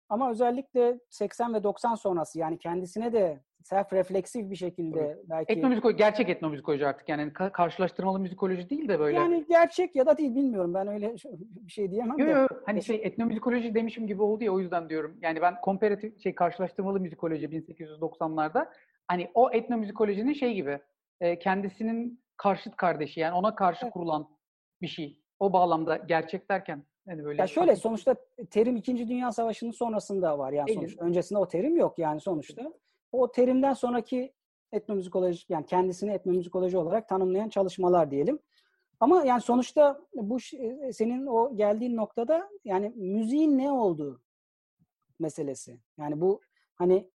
Ama özellikle 80 ve 90 sonrası, yani kendisine de self-refleksif bir şekilde belki... Etnomüzikoloji, gerçek etnomüzikoloji artık. Yani karşılaştırmalı müzikoloji değil de böyle. Yani gerçek ya da değil bilmiyorum. Ben öyle bir şey diyemem de. Hani etnomüzikoloji demişim gibi oldu ya, o yüzden diyorum. Yani ben komparatif karşılaştırmalı müzikoloji 1890'larda hani o etnomüzikolojinin gibi kendisinin karşıt kardeşi, yani ona karşı kurulan bir şey. O bağlamda gerçek derken yani böyle. Ya şöyle, sonuçta terim 2. Dünya Savaşı'nın sonrasında var. Yani sonuçta öncesinde o terim yok yani sonuçta. O terimden sonraki etnomüzikoloji, yani kendisini etnomüzikoloji olarak tanımlayan çalışmalar diyelim. Ama yani sonuçta bu senin o geldiğin noktada yani müziğin ne olduğu meselesi. Yani bu hani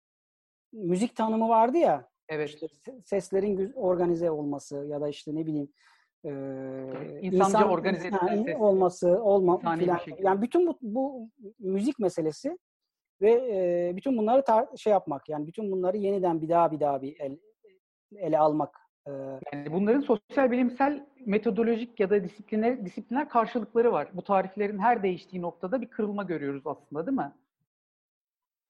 müzik tanımı vardı ya. Evet. İşte seslerin organize olması ya da işte ne bileyim insanca organize olması, yani bütün bu müzik meselesi ve bütün bunları yapmak, yani bütün bunları yeniden bir daha bir ele almak. Yani bunların sosyal bilimsel, metodolojik ya da disiplinler karşılıkları var. Bu tariflerin her değiştiği noktada bir kırılma görüyoruz aslında, değil mi?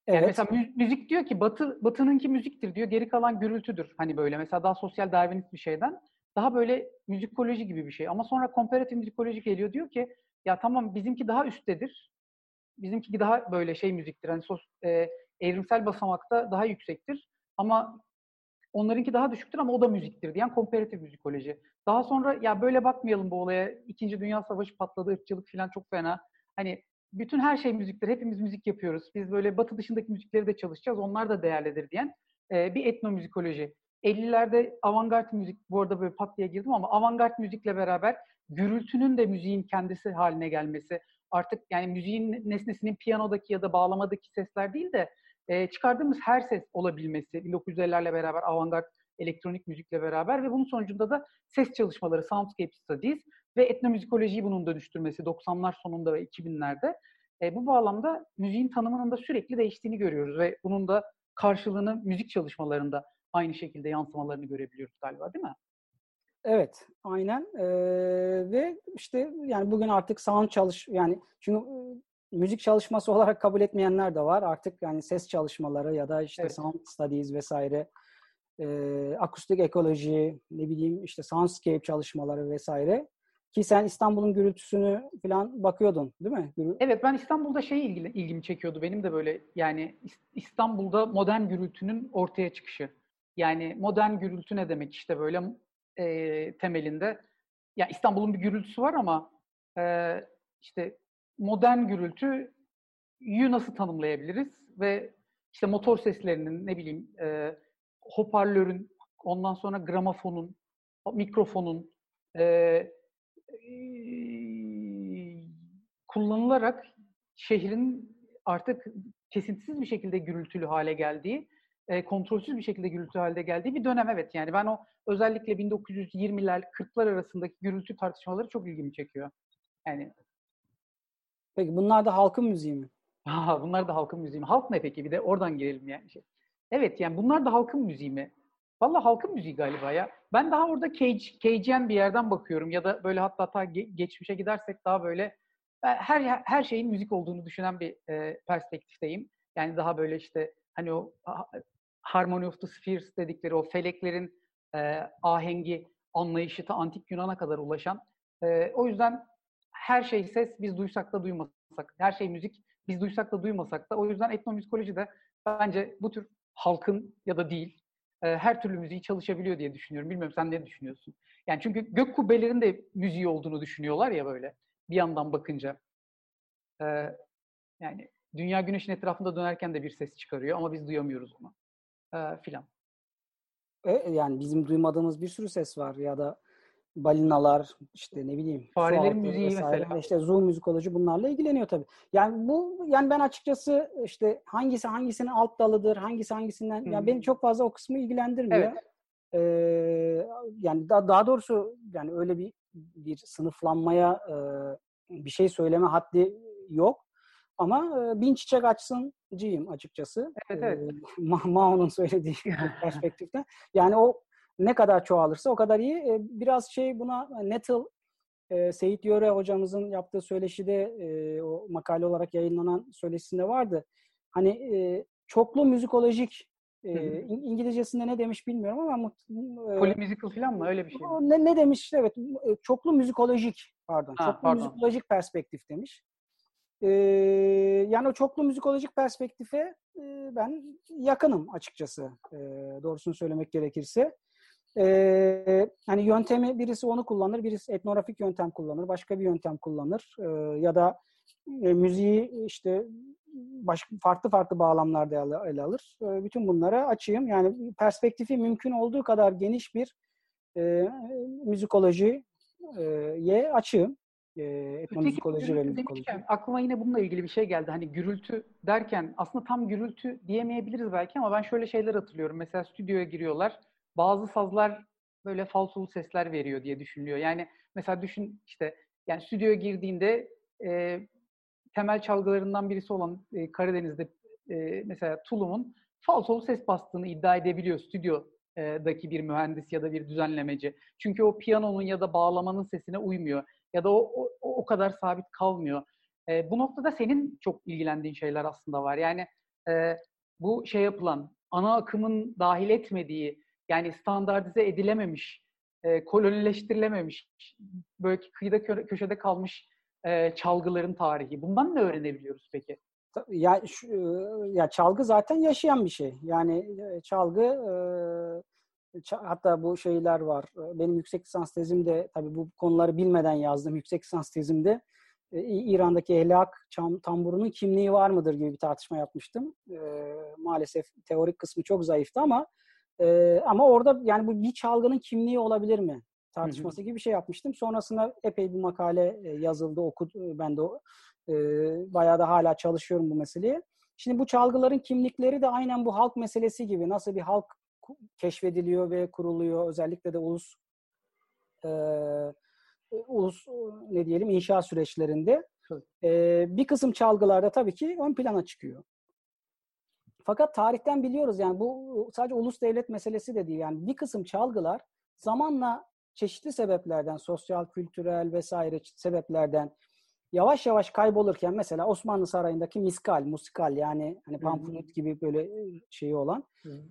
Yani evet. Mesela müzik diyor ki Batı'nınki müziktir diyor, geri kalan gürültüdür. Hani böyle mesela daha sosyal darwinist bir şeyden daha böyle müzikoloji gibi bir şey. Ama sonra komparatif müzikoloji geliyor, diyor ki ya tamam bizimki daha üsttedir. Bizimki daha böyle müziktir. Hani evrimsel basamakta daha yüksektir. Ama onlarınki daha düşüktür ama o da müziktir diyen komparatif müzikoloji. Daha sonra ya böyle bakmayalım bu olaya. 2. Dünya Savaşı patladı, ırkçılık falan çok fena. Hani bütün her şey müziktir. Hepimiz müzik yapıyoruz. Biz böyle Batı dışındaki müzikleri de çalışacağız. Onlar da değerlidir diyen bir etnomüzikoloji. 50'lerde avantgard müzik, bu arada böyle pat diye girdim ama avantgard müzikle beraber gürültünün de müziğin kendisi haline gelmesi. Artık yani müziğin nesnesinin piyanodaki ya da bağlamadaki sesler değil de çıkardığımız her ses olabilmesi 1950'lerle beraber, avantgard elektronik müzikle beraber ve bunun sonucunda da ses çalışmaları, soundscape studies ve etnomüzikolojiyi bunun dönüştürmesi 90'lar sonunda ve 2000'lerde. Bu bağlamda müziğin tanımının da sürekli değiştiğini görüyoruz ve bunun da karşılığını müzik çalışmalarında aynı şekilde yansımalarını görebiliyoruz galiba, değil mi? Evet, aynen. Ve işte yani bugün artık sound yani çünkü müzik çalışması olarak kabul etmeyenler de var. Artık yani ses çalışmaları ya da işte sound studies vesaire, akustik ekoloji, ne bileyim işte soundscape çalışmaları vesaire. Ki sen İstanbul'un gürültüsünü falan bakıyordun, değil mi? Evet, ben İstanbul'da ilgimi çekiyordu benim de böyle, yani İstanbul'da modern gürültünün ortaya çıkışı. Yani modern gürültü ne demek işte böyle temelinde. Ya İstanbul'un bir gürültüsü var ama işte modern gürültüyü nasıl tanımlayabiliriz? Ve işte motor seslerinin, ne bileyim hoparlörün, ondan sonra gramofonun, mikrofonun kullanılarak şehrin artık kesintisiz bir şekilde gürültülü hale geldiği, kontrolsüz bir şekilde gürültü halde geldiği bir dönem, evet. Yani ben o özellikle 1920'ler 40'lar arasındaki gürültü tartışmaları çok ilgimi çekiyor. Yani. Peki bunlar da halkın müziği mi? Bunlar da halkın müziği mi? Halk ne peki? Bir de oradan girelim yani. Evet, yani bunlar da halkın müziği mi? Vallahi halkın müziği galiba ya. Ben daha orada Cajun bir yerden bakıyorum ya da böyle, hatta geçmişe gidersek daha böyle her şeyin müzik olduğunu düşünen bir perspektifteyim. Yani daha böyle işte hani o Harmony of the Spheres dedikleri o feleklerin ahengi anlayışı ta antik Yunan'a kadar ulaşan. O yüzden her şey ses, biz duysak da duymasak. Her şey müzik, biz duysak da duymasak da. O yüzden etnomüzikoloji de bence bu tür halkın ya da değil her türlü müziği çalışabiliyor diye düşünüyorum. Bilmiyorum, sen ne düşünüyorsun? Yani çünkü gök kubbelerin de müziği olduğunu düşünüyorlar ya böyle bir yandan bakınca. Yani dünya güneşin etrafında dönerken de bir ses çıkarıyor ama biz duyamıyoruz onu. Filan. Yani bizim duymadığımız bir sürü ses var ya da balinalar, işte ne bileyim farelerin müziği mesela. İşte zoomüzikoloji bunlarla ilgileniyor tabii. Yani bu, yani ben açıkçası işte hangisi hangisinin alt dalıdır, hangisi hangisinden, yani beni çok fazla o kısmı ilgilendirmiyor. Evet. Yani daha doğrusu yani öyle bir sınıflanmaya bir şey söyleme haddi yok. Ama bin çiçek açsıncıyım açıkçası. Evet. Mao'nun söylediği perspektiften. Yani o ne kadar çoğalırsa o kadar iyi. Biraz buna Nettle, Seyit Yöre hocamızın yaptığı söyleşide, o makale olarak yayınlanan söyleşisinde vardı. Hani çoklu müzikolojik İngilizcesinde ne demiş bilmiyorum ama polymusical falan mı? Öyle bir şey mi? Ne demiş? Evet. Çoklu müzikolojik, müzikolojik perspektif demiş. Yani o çoklu müzikolojik perspektife ben yakınım açıkçası. Doğrusunu söylemek gerekirse. Hani yöntemi birisi onu kullanır, birisi etnografik yöntem kullanır, başka bir yöntem kullanır. Ya da müziği işte farklı farklı bağlamlarda ele alır. Bütün bunlara açığım. Yani perspektifi mümkün olduğu kadar geniş bir müzikolojiye açığım. Etnomüzikoloji ve müzikoloji. Aklıma yine bununla ilgili bir şey geldi. Hani gürültü derken aslında tam gürültü diyemeyebiliriz belki ama ben şöyle şeyler hatırlıyorum. Mesela stüdyoya giriyorlar. Bazı sazlar böyle falsolu sesler veriyor diye düşünülüyor. Yani mesela düşün işte yani stüdyoya girdiğinde temel çalgılarından birisi olan Karadeniz'de mesela tulumun falsolu ses bastığını iddia edebiliyor stüdyodaki bir mühendis ya da bir düzenlemeci. Çünkü o piyanonun ya da bağlamanın sesine uymuyor. Ya da o kadar sabit kalmıyor. Bu noktada senin çok ilgilendiğin şeyler aslında var. Yani bu şey yapılan, ana akımın dahil etmediği, yani standartize edilememiş, kolonileştirilememiş, böyle kıyıda köşede kalmış çalgıların tarihi. Bundan ne öğrenebiliyoruz peki? Ya çalgı zaten yaşayan bir şey. Yani çalgı... Hatta bu şeyler var. Benim yüksek lisans tezimde, tabii bu konuları bilmeden yazdım. Yüksek lisans tezimde İran'daki ehlak tamburunun kimliği var mıdır gibi bir tartışma yapmıştım. Maalesef teorik kısmı çok zayıftı ama orada yani bu bir çalgının kimliği olabilir mi tartışması gibi bir şey yapmıştım. Sonrasında epey bir makale yazıldı, ben de bayağı da hala çalışıyorum bu meseleye. Şimdi bu çalgıların kimlikleri de aynen bu halk meselesi gibi. Nasıl bir halk keşfediliyor ve kuruluyor. Özellikle de ulus ne diyelim inşa süreçlerinde bir kısım çalgılarda tabii ki ön plana çıkıyor. Fakat tarihten biliyoruz yani bu sadece ulus devlet meselesi de değil. Yani bir kısım çalgılar zamanla çeşitli sebeplerden, sosyal, kültürel vesaire sebeplerden yavaş yavaş kaybolurken mesela Osmanlı Sarayı'ndaki musikal yani hani pamflet gibi böyle şeyi olan.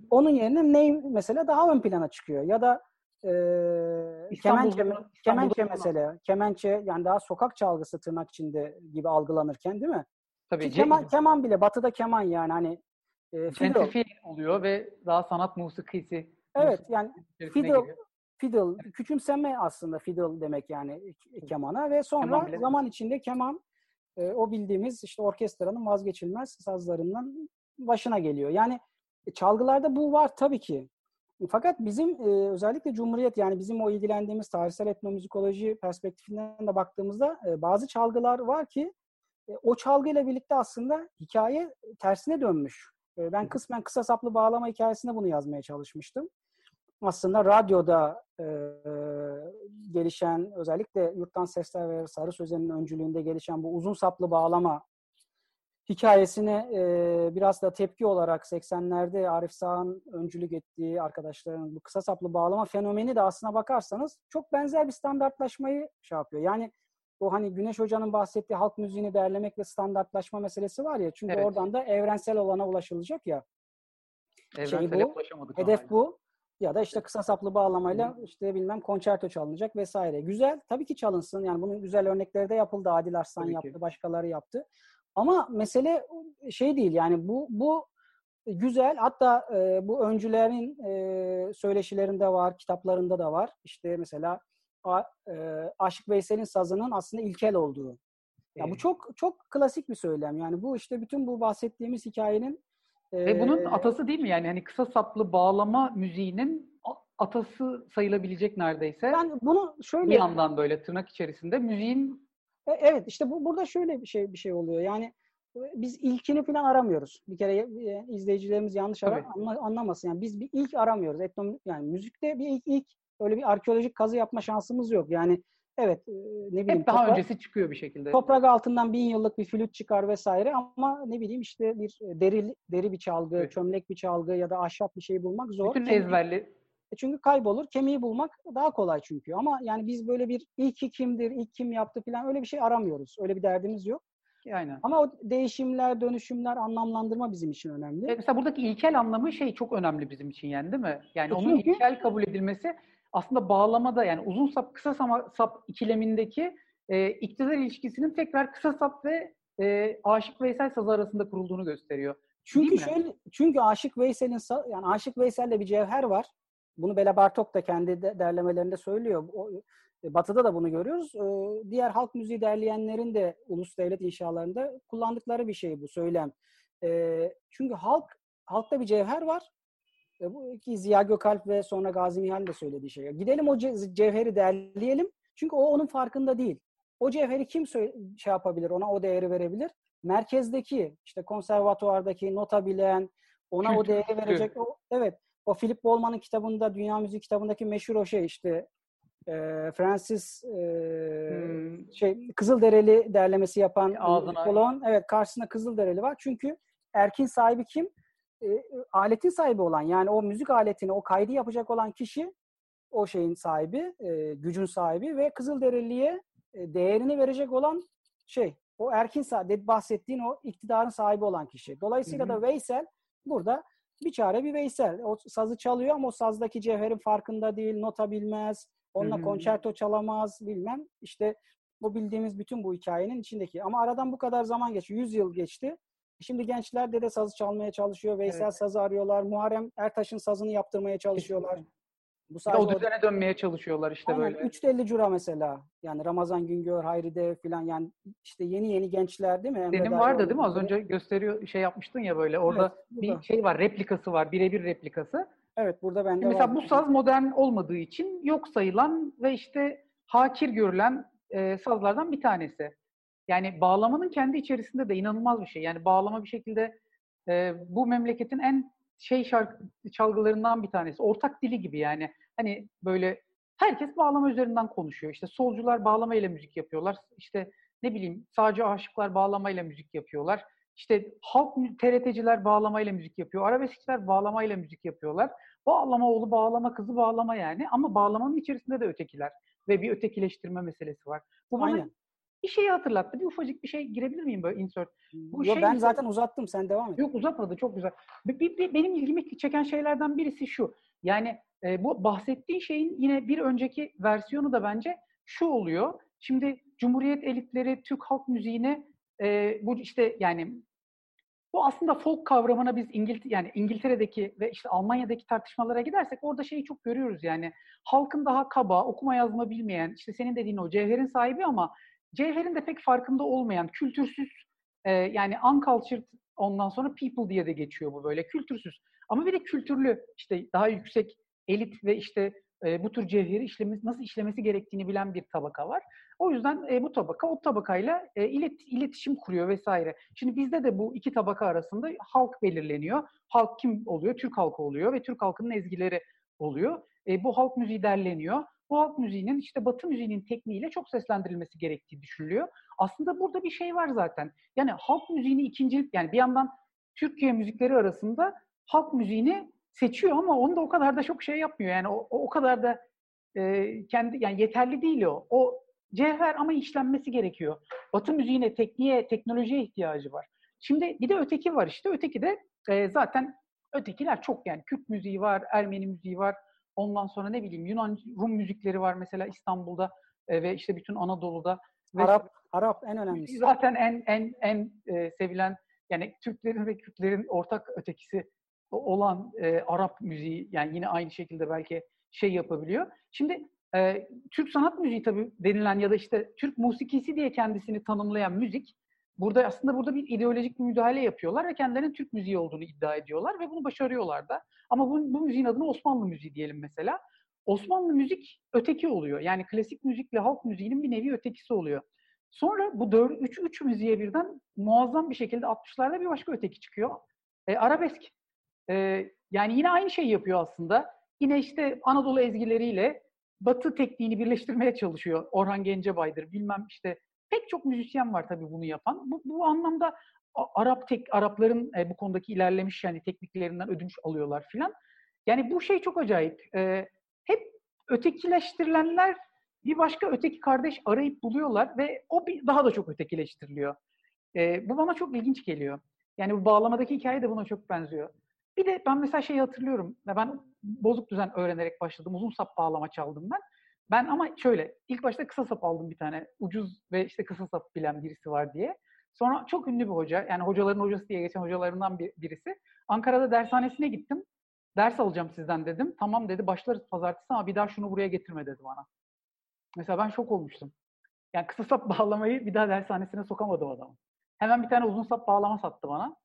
Onun yerine ney mesela daha ön plana çıkıyor ya da kemençe mesela. Kemençe yani daha sokak çalgısı tırnak içinde gibi algılanırken değil mi? Tabii. Keman bile batıda keman yani hani fentefi oluyor ve daha sanat musikisi. Evet yani fiddle, küçümseme aslında fiddle demek yani kemana ve sonra zaman içinde keman o bildiğimiz işte orkestranın vazgeçilmez sazlarından başına geliyor. Yani çalgılarda bu var tabii ki. Fakat bizim özellikle Cumhuriyet yani bizim o ilgilendiğimiz tarihsel etnomüzikoloji perspektifinden de baktığımızda bazı çalgılar var ki o çalgıyla birlikte aslında hikaye tersine dönmüş. Ben kısmen kısa saplı bağlama hikayesinde bunu yazmaya çalışmıştım. Aslında radyoda gelişen, özellikle Yurttan Sesler ve Sarı Sözen'in öncülüğünde gelişen bu uzun saplı bağlama hikayesine biraz da tepki olarak 80'lerde Arif Sağ'ın öncülük ettiği arkadaşların bu kısa saplı bağlama fenomeni de aslına bakarsanız çok benzer bir standartlaşmayı şey yapıyor. Yani o hani Güneş Hoca'nın bahsettiği halk müziğini derlemek ve standartlaşma meselesi var ya çünkü oradan da evrensel olana ulaşılacak ya. Evrensele ulaşamadık. Hedef bu. Ya da işte kısa saplı bağlamayla işte bilmem konçerto çalınacak vesaire. Güzel. Tabii ki çalınsın. Yani bunun güzel örnekleri de yapıldı. Adil Arslan yaptı. Başkaları yaptı. Ama mesele şey değil. Yani bu güzel. Hatta bu öncülerin söyleşilerinde var. Kitaplarında da var. İşte mesela Aşık Veysel'in sazının aslında ilkel olduğu. Ya bu çok çok klasik bir söylem. Yani bu işte bütün bu bahsettiğimiz hikayenin ve bunun atası değil mi? Yani hani kısa saplı bağlama müziğinin atası sayılabilecek neredeyse. Yani bunu şöyle bir yandan böyle tırnak içerisinde müziğin evet işte burada şöyle bir şey oluyor. Yani biz ilkini falan aramıyoruz. Bir kere izleyicilerimiz yanlış anlamasın. Yani biz bir ilk aramıyoruz. Yani müzikte bir ilk öyle bir arkeolojik kazı yapma şansımız yok. Yani evet ne bileyim. Hep daha öncesi çıkıyor bir şekilde. Toprak altından 1000 yıllık bir flüt çıkar vesaire ama ne bileyim işte bir deri bir çalgı, çömlek bir çalgı ya da ahşap bir şey bulmak zor. Bütün ezberli. Çünkü kaybolur. Kemiği bulmak daha kolay çünkü. Ama yani biz böyle bir ilk kim yaptı falan öyle bir şey aramıyoruz. Öyle bir derdimiz yok. Aynen. Ama o değişimler, dönüşümler, anlamlandırma bizim için önemli. Mesela buradaki ilkel anlamı şey çok önemli bizim için yani, değil mi? Yani onun ilkel kabul edilmesi aslında bağlamada, yani uzun sap kısa sap ikilemindeki iktidar ilişkisinin tekrar kısa sap ve Aşık Veysel sazı arasında kurulduğunu gösteriyor. Çünkü şöyle, çünkü Aşık Veysel'in yani Aşık Veysel'de bir cevher var. Bunu Bela Bartok da kendi derlemelerinde söylüyor. Batı'da da bunu görüyoruz. Diğer halk müziği derleyenlerin de ulus devlet inşalarında kullandıkları bir şey bu söylem. Çünkü halkta bir cevher var. Bu ki Ziya Gökalp ve sonra Gazi Mihal de söylediği şey. Gidelim o cevheri derleyelim. Çünkü o onun farkında değil. O cevheri kim şey yapabilir, ona o değeri verebilir? Merkezdeki, işte konservatuardaki nota bilen, ona o değeri verecek. Evet. O Philip Bolman'ın kitabında, Dünya Müziği kitabındaki meşhur o şey işte Fransız Kızıldereli derlemesi yapan Bolon, evet, karşısında Kızıldereli var. Çünkü erkin sahibi kim? Aletin sahibi olan, yani o müzik aletini, o kaydı yapacak olan kişi o şeyin sahibi, gücün sahibi ve Kızılderili'ye değerini verecek olan şey, o erkin sahibi, bahsettiğin o iktidarın sahibi olan kişi. Dolayısıyla da Veysel burada bir çare bir Veysel. O sazı çalıyor ama o sazdaki cevherin farkında değil, nota bilmez, onunla konçerto çalamaz, bilmem. İşte bu bildiğimiz bütün bu hikayenin içindeki. Ama aradan bu kadar zaman geçti, 100 yıl geçti. Şimdi gençler de sazı çalmaya çalışıyor, Veysel sazı arıyorlar, Muharrem Ertaş'ın sazını yaptırmaya çalışıyorlar. Bu o düzene dönmeye çalışıyorlar işte. Aynen, böyle. 350 cura mesela. Yani Ramazan Güngör, Hayri'de falan, yani işte yeni gençler, değil mi? Senin vardı değil mi? Az önce gösteriyor, şey yapmıştın ya böyle. Orada evet, bir şey var, replikası var. Birebir replikası. Evet, burada bende mesela var. Mesela bu saz modern olmadığı için yok sayılan ve işte hakir görülen sazlardan bir tanesi. Yani bağlamanın kendi içerisinde de inanılmaz bir şey. Yani bağlama bir şekilde bu memleketin en çalgılarından bir tanesi. Ortak dili gibi yani. Hani böyle herkes bağlama üzerinden konuşuyor. İşte solcular bağlamayla müzik yapıyorlar. İşte ne bileyim, sadece aşıklar bağlamayla müzik yapıyorlar. İşte halk TRT'ciler bağlamayla müzik yapıyor. Arabeskçiler bağlamayla müzik yapıyorlar. Bağlama oğlu, bağlama kızı, bağlama yani. Ama bağlamanın içerisinde de ötekiler ve bir ötekileştirme meselesi var. Bu bana bir şeyi hatırlattı. Bir ufacık bir şey girebilir miyim böyle insert? Bu yo, ben zaten uzattım. Sen devam et. Yok, uzatmadı. Çok güzel. Benim ilgimi çeken şeylerden birisi şu. Yani bu bahsettiğin şeyin yine bir önceki versiyonu da bence şu oluyor. Şimdi Cumhuriyet elitleri Türk halk müziğine bu işte, yani bu aslında folk kavramına biz İngiltere'deki ve işte Almanya'daki tartışmalara gidersek orada şeyi çok görüyoruz yani. Halkın daha kaba, okuma yazma bilmeyen, işte senin dediğin o cevherin sahibi ama cevherin de pek farkında olmayan, kültürsüz, yani uncultured, ondan sonra people diye de geçiyor bu böyle, kültürsüz. Ama bir de kültürlü, işte daha yüksek elit ve işte bu tür cevheri nasıl işlemesi gerektiğini bilen bir tabaka var. O yüzden bu tabaka o tabakayla iletişim kuruyor vesaire. Şimdi bizde de bu iki tabaka arasında halk belirleniyor. Halk kim oluyor? Türk halkı oluyor ve Türk halkının ezgileri oluyor. Bu halk müziği derleniyor. Bu halk müziğinin işte Batı müziğinin tekniğiyle çok seslendirilmesi gerektiği düşünülüyor. Aslında burada bir şey var zaten. Yani halk müziğini ikincilik, yani bir yandan Türkiye müzikleri arasında halk müziğini seçiyor ama onu da o kadar da çok şey yapmıyor. Yani o kadar da kendi, yani yeterli değil o. O cevher ama işlenmesi gerekiyor. Batı müziğine, tekniğe, teknolojiye ihtiyacı var. Şimdi bir de öteki var işte. Öteki de zaten ötekiler çok, yani Kürt müziği var, Ermeni müziği var. Ondan sonra ne bileyim Rum müzikleri var mesela İstanbul'da ve işte bütün Anadolu'da. Arap en önemlisi. Zaten en sevilen, yani Türklerin ve Kürtlerin ortak ötekisi olan Arap müziği, yani yine aynı şekilde belki şey yapabiliyor. Şimdi Türk sanat müziği tabii denilen ya da işte Türk musikisi diye kendisini tanımlayan müzik, burada bir ideolojik bir müdahale yapıyorlar ve kendilerinin Türk müziği olduğunu iddia ediyorlar ve bunu başarıyorlar da. Ama bu müziğin adına Osmanlı müziği diyelim mesela. Osmanlı müzik öteki oluyor. Yani klasik müzikle halk müziğinin bir nevi ötekisi oluyor. Sonra bu 3 müziğe birden muazzam bir şekilde 60'larda bir başka öteki çıkıyor. Arabesk. Yani yine aynı şeyi yapıyor aslında. Yine işte Anadolu ezgileriyle Batı tekniğini birleştirmeye çalışıyor. Orhan Gencebay'dır, bilmem işte. Pek çok müzisyen var tabii bunu yapan. Bu anlamda Arapların bu konudaki ilerlemiş, yani tekniklerinden ödünç alıyorlar filan. Yani bu şey çok acayip. Hep ötekileştirilenler bir başka öteki kardeş arayıp buluyorlar ve o daha da çok ötekileştiriliyor. Bu bana çok ilginç geliyor. Yani bu bağlamadaki hikaye de buna çok benziyor. Bir de ben mesela şeyi hatırlıyorum. Ben bozuk düzen öğrenerek başladım. Uzun sap bağlama çaldım ben. Ben ama şöyle, ilk başta kısa sap aldım bir tane. Ucuz ve işte kısa sap bilen birisi var diye. Sonra çok ünlü bir hoca, yani hocaların hocası diye geçen hocalarından birisi. Ankara'da dershanesine gittim. Ders alacağım sizden dedim. Tamam dedi, başlarız pazartesi ama bir daha şunu buraya getirme dedi bana. Mesela ben şok olmuştum. Yani kısa sap bağlamayı bir daha dershanesine sokamadım adamı. Hemen bir tane uzun sap bağlama sattı bana.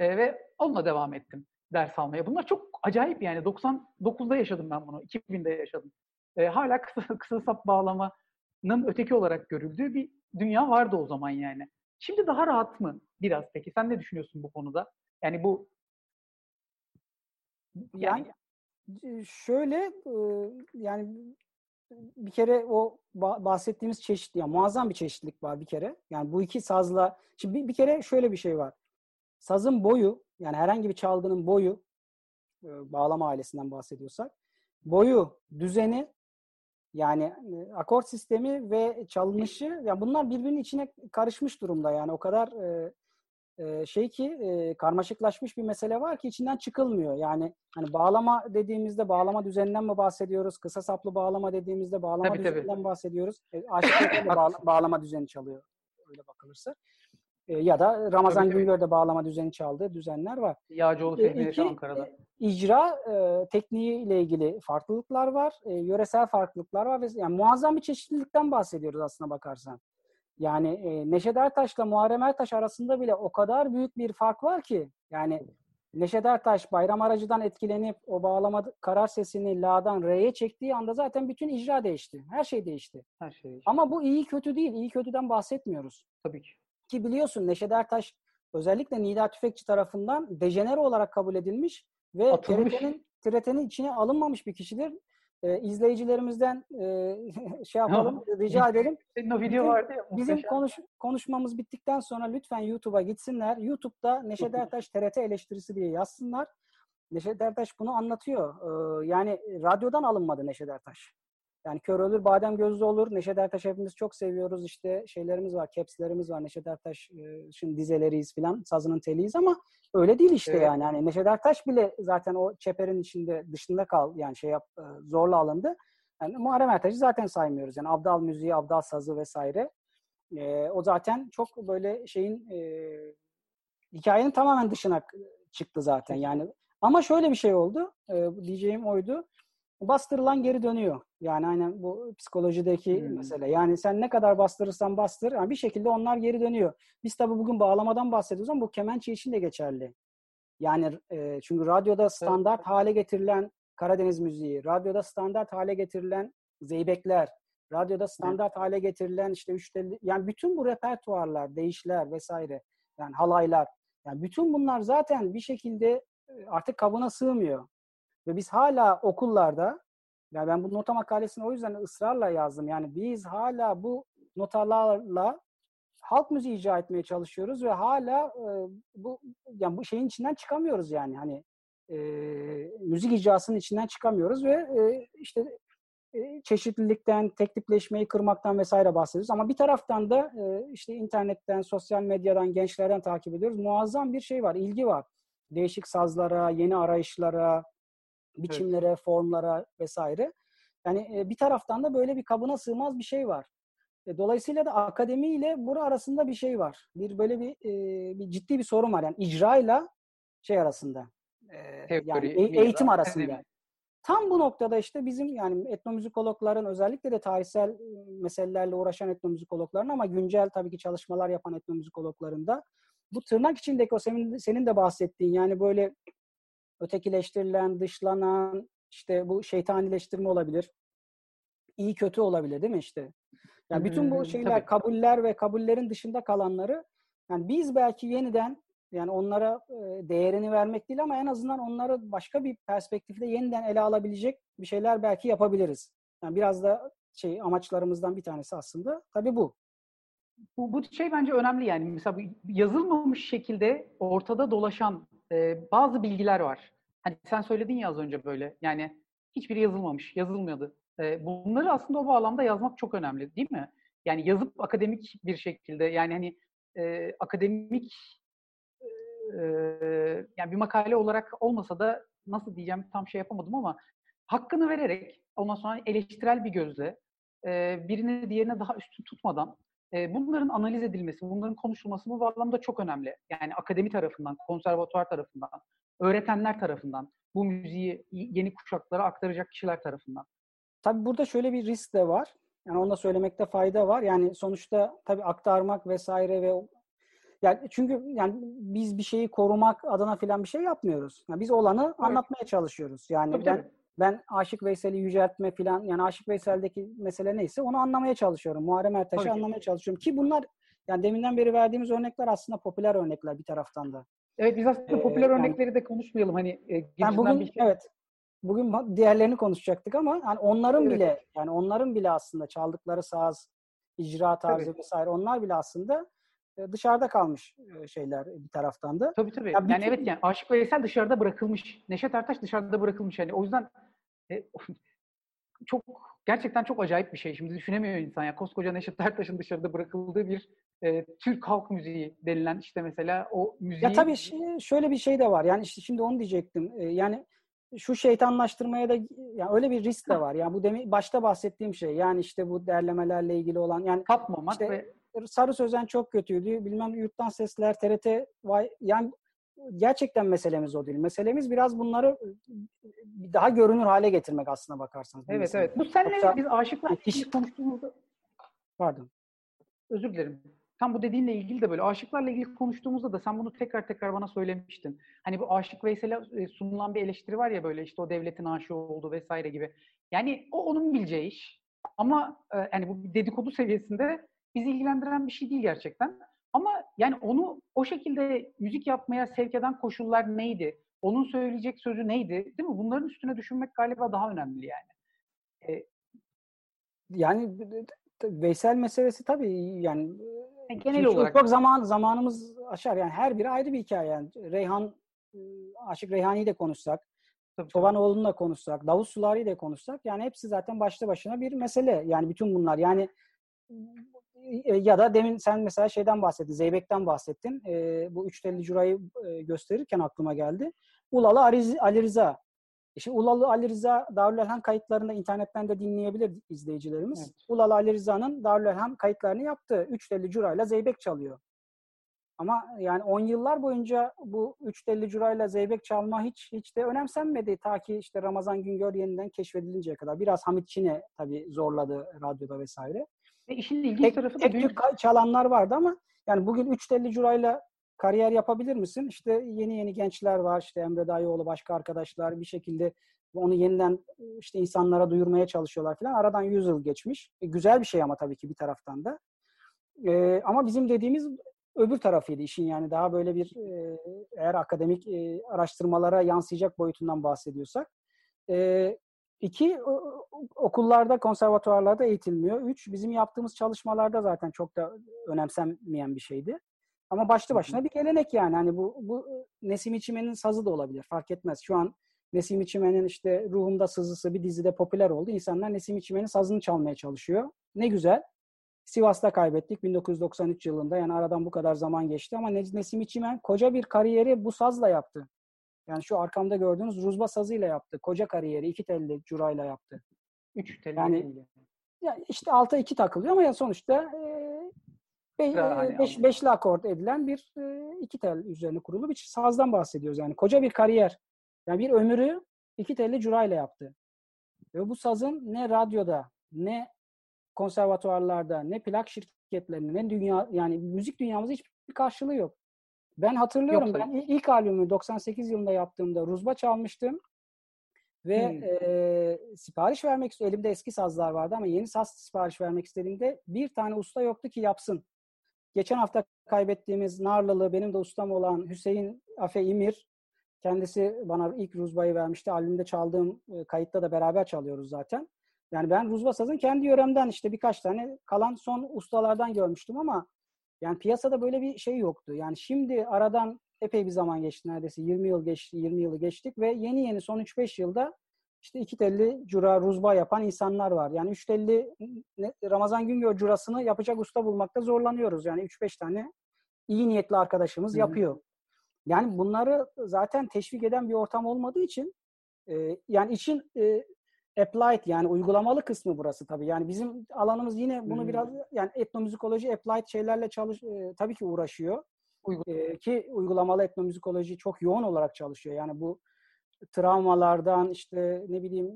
Ve onunla devam ettim ders almaya. Bunlar çok acayip yani. 99'da yaşadım ben bunu. 2000'de yaşadım. Hala kısa sap bağlamanın öteki olarak görüldüğü bir dünya vardı o zaman yani. Şimdi daha rahat mı biraz peki? Sen ne düşünüyorsun bu konuda? Yani bu... Yani şöyle, yani bir kere o bahsettiğimiz çeşitli, yani muazzam bir çeşitlilik var bir kere. Yani bu iki sazla, şimdi bir kere şöyle bir şey var. Sazın boyu, yani herhangi bir çalgının boyu, bağlama ailesinden bahsediyorsak, boyu, düzeni, yani akort sistemi ve çalınışı, yani bunlar birbirinin içine karışmış durumda. Yani o kadar şey ki, karmaşıklaşmış bir mesele var ki içinden çıkılmıyor. Yani hani bağlama dediğimizde bağlama düzeninden mi bahsediyoruz? Kısa saplı bağlama dediğimizde bağlama düzeninden mi bahsediyoruz? Aşık bağlama düzeni çalıyor öyle bakılırsa. Ya da Ramazan Güngör'de bağlama düzeni çaldığı düzenler var. Yağcıoğlu Fehmi'de Ankara'da. İcra tekniğiyle ilgili farklılıklar var. Yöresel farklılıklar var. Yani muazzam bir çeşitlilikten bahsediyoruz aslına bakarsan. Yani Neşet Ertaş'la Muharrem Ertaş arasında bile o kadar büyük bir fark var ki. Yani Neşet Ertaş Bayram Aracı'dan etkilenip o bağlama karar sesini la'dan re'ye çektiği anda zaten bütün icra değişti. Her şey değişti. Her şey değişti. Ama bu iyi kötü değil. İyi kötüden bahsetmiyoruz. Tabii ki. Ki biliyorsun Neşet Ertaş özellikle Nida Tüfekçi tarafından dejenere olarak kabul edilmiş ve TRT'nin içine alınmamış bir kişidir. İzleyicilerimizden şey yapalım, rica edelim. Bizim konuşmamız bittikten sonra lütfen YouTube'a gitsinler. YouTube'da Neşet Ertaş TRT eleştirisi diye yazsınlar. Neşet Ertaş bunu anlatıyor. Yani radyodan alınmadı Neşet Ertaş. Yani kör olur, badem gözlü olur. Neşet Ertaş hepimiz çok seviyoruz. İşte şeylerimiz var, caps'lerimiz var. Neşet Ertaş'ın dizeleriyiz filan, sazının teliyiz ama öyle değil işte evet. Yani. Yani Neşet Ertaş bile zaten o çeperin içinde, dışında yani şey zorla alındı. Yani Muharrem Ertaş'ı zaten saymıyoruz. Yani Abdal müziği, Abdal sazı vesaire. O zaten çok böyle şeyin, hikayenin tamamen dışına çıktı zaten. Yani ama şöyle bir şey oldu. Diyeceğim oydu. Bastırılan geri dönüyor. Yani aynen bu psikolojideki mesele. Yani sen ne kadar bastırırsan bastır, yani bir şekilde onlar geri dönüyor. Biz tabii bugün bağlamadan bahsediyoruz ama bu kemençe için de geçerli. Yani çünkü radyoda standart hale getirilen Karadeniz müziği, radyoda standart hale getirilen zeybekler, radyoda standart hale getirilen işte yani bütün bu repertuarlar, değişler vesaire, yani halaylar, yani bütün bunlar zaten bir şekilde artık kabına sığmıyor. Ve biz hala okullarda, yani ben bu nota makalesini o yüzden ısrarla yazdım. Yani biz hala bu notalarla halk müziği icra etmeye çalışıyoruz ve hala bu şeyin içinden çıkamıyoruz yani. Hani müzik icrasının içinden çıkamıyoruz ve çeşitlilikten, teklifleşmeyi kırmaktan vesaire bahsediyoruz. Ama bir taraftan da işte internetten, sosyal medyadan, gençlerden takip ediyoruz. Muazzam bir şey var, ilgi var. Değişik sazlara, yeni arayışlara, biçimlere, formlara vesaire. Yani bir taraftan da böyle bir kabına sığmaz bir şey var. Dolayısıyla da akademi ile bura arasında bir şey var. Bir ciddi bir sorun var. Yani icra ile şey arasında. Yani eğitim arasında. Tam bu noktada işte bizim yani etnomüzikologların, özellikle de tarihsel meselelerle uğraşan etnomüzikologların ama güncel tabii ki çalışmalar yapan etnomüzikologların da bu tırnak içindeki o senin de bahsettiğin yani böyle ötekileştirilen, dışlanan, işte bu şeytanileştirme olabilir. İyi kötü olabilir değil mi işte? Yani bütün bu şeyler, kabuller ve kabullerin dışında kalanları yani biz belki yeniden yani onlara değerini vermek değil ama en azından onları başka bir perspektifte yeniden ele alabilecek bir şeyler belki yapabiliriz. Yani biraz da şey amaçlarımızdan bir tanesi aslında tabii bu. Bu şey bence önemli yani. Mesela yazılmamış şekilde ortada dolaşan bazı bilgiler var. Hani sen söyledin ya az önce böyle. Yani hiçbiri yazılmamış, yazılmıyordu. Bunları aslında o bağlamda yazmak çok önemli değil mi? Yani yazıp akademik bir şekilde yani hani akademik yani bir makale olarak olmasa da nasıl diyeceğim tam şey yapamadım ama hakkını vererek ondan sonra eleştirel bir gözle birini diğerine daha üstün tutmadan bunların analiz edilmesi, bunların konuşulması bu bağlamda çok önemli. Yani akademi tarafından, konservatuvar tarafından, öğretenler tarafından, bu müziği yeni kuşaklara aktaracak kişiler tarafından. Tabii burada şöyle bir risk de var. Yani onu da söylemekte fayda var. Yani sonuçta tabii aktarmak vesaire ve yani çünkü yani biz bir şeyi korumak adına filan bir şey yapmıyoruz. Yani biz olanı anlatmaya çalışıyoruz. Yani ben Aşık Veysel'i yüceltme filan yani Aşık Veysel'deki mesele neyse onu anlamaya çalışıyorum. Muharrem Ertaş'ı anlamaya çalışıyorum ki bunlar yani deminden beri verdiğimiz örnekler aslında popüler örnekler bir taraftan da. Evet biz aslında popüler örnekleri de konuşmayalım hani yani bugün bir şey. Evet. Bugün diğerlerini konuşacaktık ama yani onların bile yani onların bile aslında çaldıkları saz, icra tarzı vesaire onlar bile aslında dışarıda kalmış şeyler bir taraftan da. Tabii tabii. Yani evet yani Aşık Veysel dışarıda bırakılmış. Neşet Ertaş dışarıda bırakılmış yani. O yüzden çok gerçekten çok acayip bir şey. Şimdi düşünemiyor insan ya. Koskoca Neşet Ertaş'ın dışarıda bırakıldığı bir Türk halk müziği denilen işte mesela o müziği. Ya tabii şöyle bir şey de var. Yani işte şimdi onu diyecektim. Yani şu şeytanlaştırmaya da yani öyle bir risk de var. Yani bu başta bahsettiğim şey. Yani işte bu derlemelerle ilgili olan yani kapmamak işte, ve Sarı Sözen çok kötüydü. Bilmem Yurttan Sesler, TRT yani gerçekten meselemiz o değil. Meselemiz biraz bunları daha görünür hale getirmek aslına bakarsanız. Evet mesela. Evet. Bu seninle biz aşıklar ilgili konuştuğumuzda pardon. Özür dilerim. Tam bu dediğinle ilgili de böyle aşıklarla ilgili konuştuğumuzda da sen bunu tekrar bana söylemiştin. Hani bu Aşık Veysel'e sunulan bir eleştiri var ya böyle işte o devletin aşığı oldu vesaire gibi. Yani o onun bileceği iş. Ama yani bu dedikodu seviyesinde bizi ilgilendiren bir şey değil gerçekten. Ama yani onu o şekilde müzik yapmaya sevk eden koşullar neydi? Onun söyleyecek sözü neydi? Değil mi? Bunların üstüne düşünmek galiba daha önemli yani. Yani Veysel meselesi tabii yani genel olarak çok zamanımız aşar yani her biri ayrı bir hikaye yani. Aşık Reyhani'yi de konuşsak, Çobanoğlu'nu da konuşsak, Davut Sulari'yi de konuşsak yani hepsi zaten başlı başına bir mesele. Yani bütün bunlar yani ya da demin sen mesela şeyden bahsettin, Zeybek'ten bahsettin. Bu 350 Cura'yı gösterirken aklıma geldi. Ulalı Ali Rıza. İşte Ulalı Ali Rıza Darülelhan kayıtlarını internetten de dinleyebilir izleyicilerimiz. Evet. Ulalı Ali Rıza'nın Darülelhan kayıtlarını yaptı. 350 Cura'yla Zeybek çalıyor. Ama yani 10 yıllar boyunca bu 350 Cura'yla Zeybek çalma hiç de önemsenmedi. Ta ki işte Ramazan Güngör yeniden keşfedilinceye kadar. Biraz Hamit Çin'e tabii zorladı radyoda vesaire. Ve işin ilginç tarafı da büyük çalanlar vardı ama yani bugün 350 Cura'yla kariyer yapabilir misin? İşte yeni gençler var. İşte Emre Dayıoğlu, başka arkadaşlar bir şekilde onu yeniden işte insanlara duyurmaya çalışıyorlar falan. Aradan 100 yıl geçmiş. Güzel bir şey ama tabii ki bir taraftan da. Ama bizim dediğimiz öbür tarafıydı işin yani daha böyle bir eğer akademik araştırmalara yansıyacak boyutundan bahsediyorsak. İki, okullarda, konservatuvarlarda eğitilmiyor. Üç, bizim yaptığımız çalışmalarda zaten çok da önemsenmeyen bir şeydi. Ama başlı başına bir gelenek yani. Hani bu Nesim İçimen'in sazı da olabilir. Fark etmez. Şu an Nesim İçimen'in işte Ruhumda Sızısı bir dizide popüler oldu. İnsanlar Nesim İçimen'in sazını çalmaya çalışıyor. Ne güzel. Sivas'ta kaybettik 1993 yılında. Yani aradan bu kadar zaman geçti ama Nesim İçimen koca bir kariyeri bu sazla yaptı. Yani şu arkamda gördüğünüz Ruzba sazıyla yaptı. Koca kariyeri 2 telli curayla yaptı. 3 telli. Yani işte alta 2 takılıyor ama yani sonuçta 5'li akort edilen bir 2 tel üzerine kurulu bir sazdan bahsediyoruz. Yani koca bir kariyer. Yani bir ömrü 2 telli curayla yaptı. Ve bu sazın ne radyoda, ne konservatuvarlarda, ne plak şirketlerinde, ne dünya yani müzik dünyamızda hiçbir karşılığı yok. Ben hatırlıyorum. Ben ilk albümü 98 yılında yaptığımda Ruzba çalmıştım. Ve sipariş vermek istedim. Elimde eski sazlar vardı ama yeni saz sipariş vermek istediğimde bir tane usta yoktu ki yapsın. Geçen hafta kaybettiğimiz Narlılı benim de ustam olan Hüseyin Afe İmir kendisi bana ilk Ruzba'yı vermişti. Albümde çaldığım kayıtta da beraber çalıyoruz zaten. Yani ben Ruzba sazın kendi yöremden işte birkaç tane kalan son ustalardan görmüştüm ama yani piyasada böyle bir şey yoktu. Yani şimdi aradan epey bir zaman geçti neredeyse. 20 yılı geçtik ve yeni son 3-5 yılda işte 2 telli cura, ruzba yapan insanlar var. Yani 3 telli Ramazan Güngör curasını yapacak usta bulmakta zorlanıyoruz. Yani 3-5 tane iyi niyetli arkadaşımız yapıyor. Yani bunları zaten teşvik eden bir ortam olmadığı için yani için applied yani uygulamalı kısmı burası tabii. Yani bizim alanımız yine bunu biraz yani etnomüzikoloji applied şeylerle tabii ki uğraşıyor. Ki uygulamalı etnomüzikoloji çok yoğun olarak çalışıyor. Yani bu travmalardan işte ne bileyim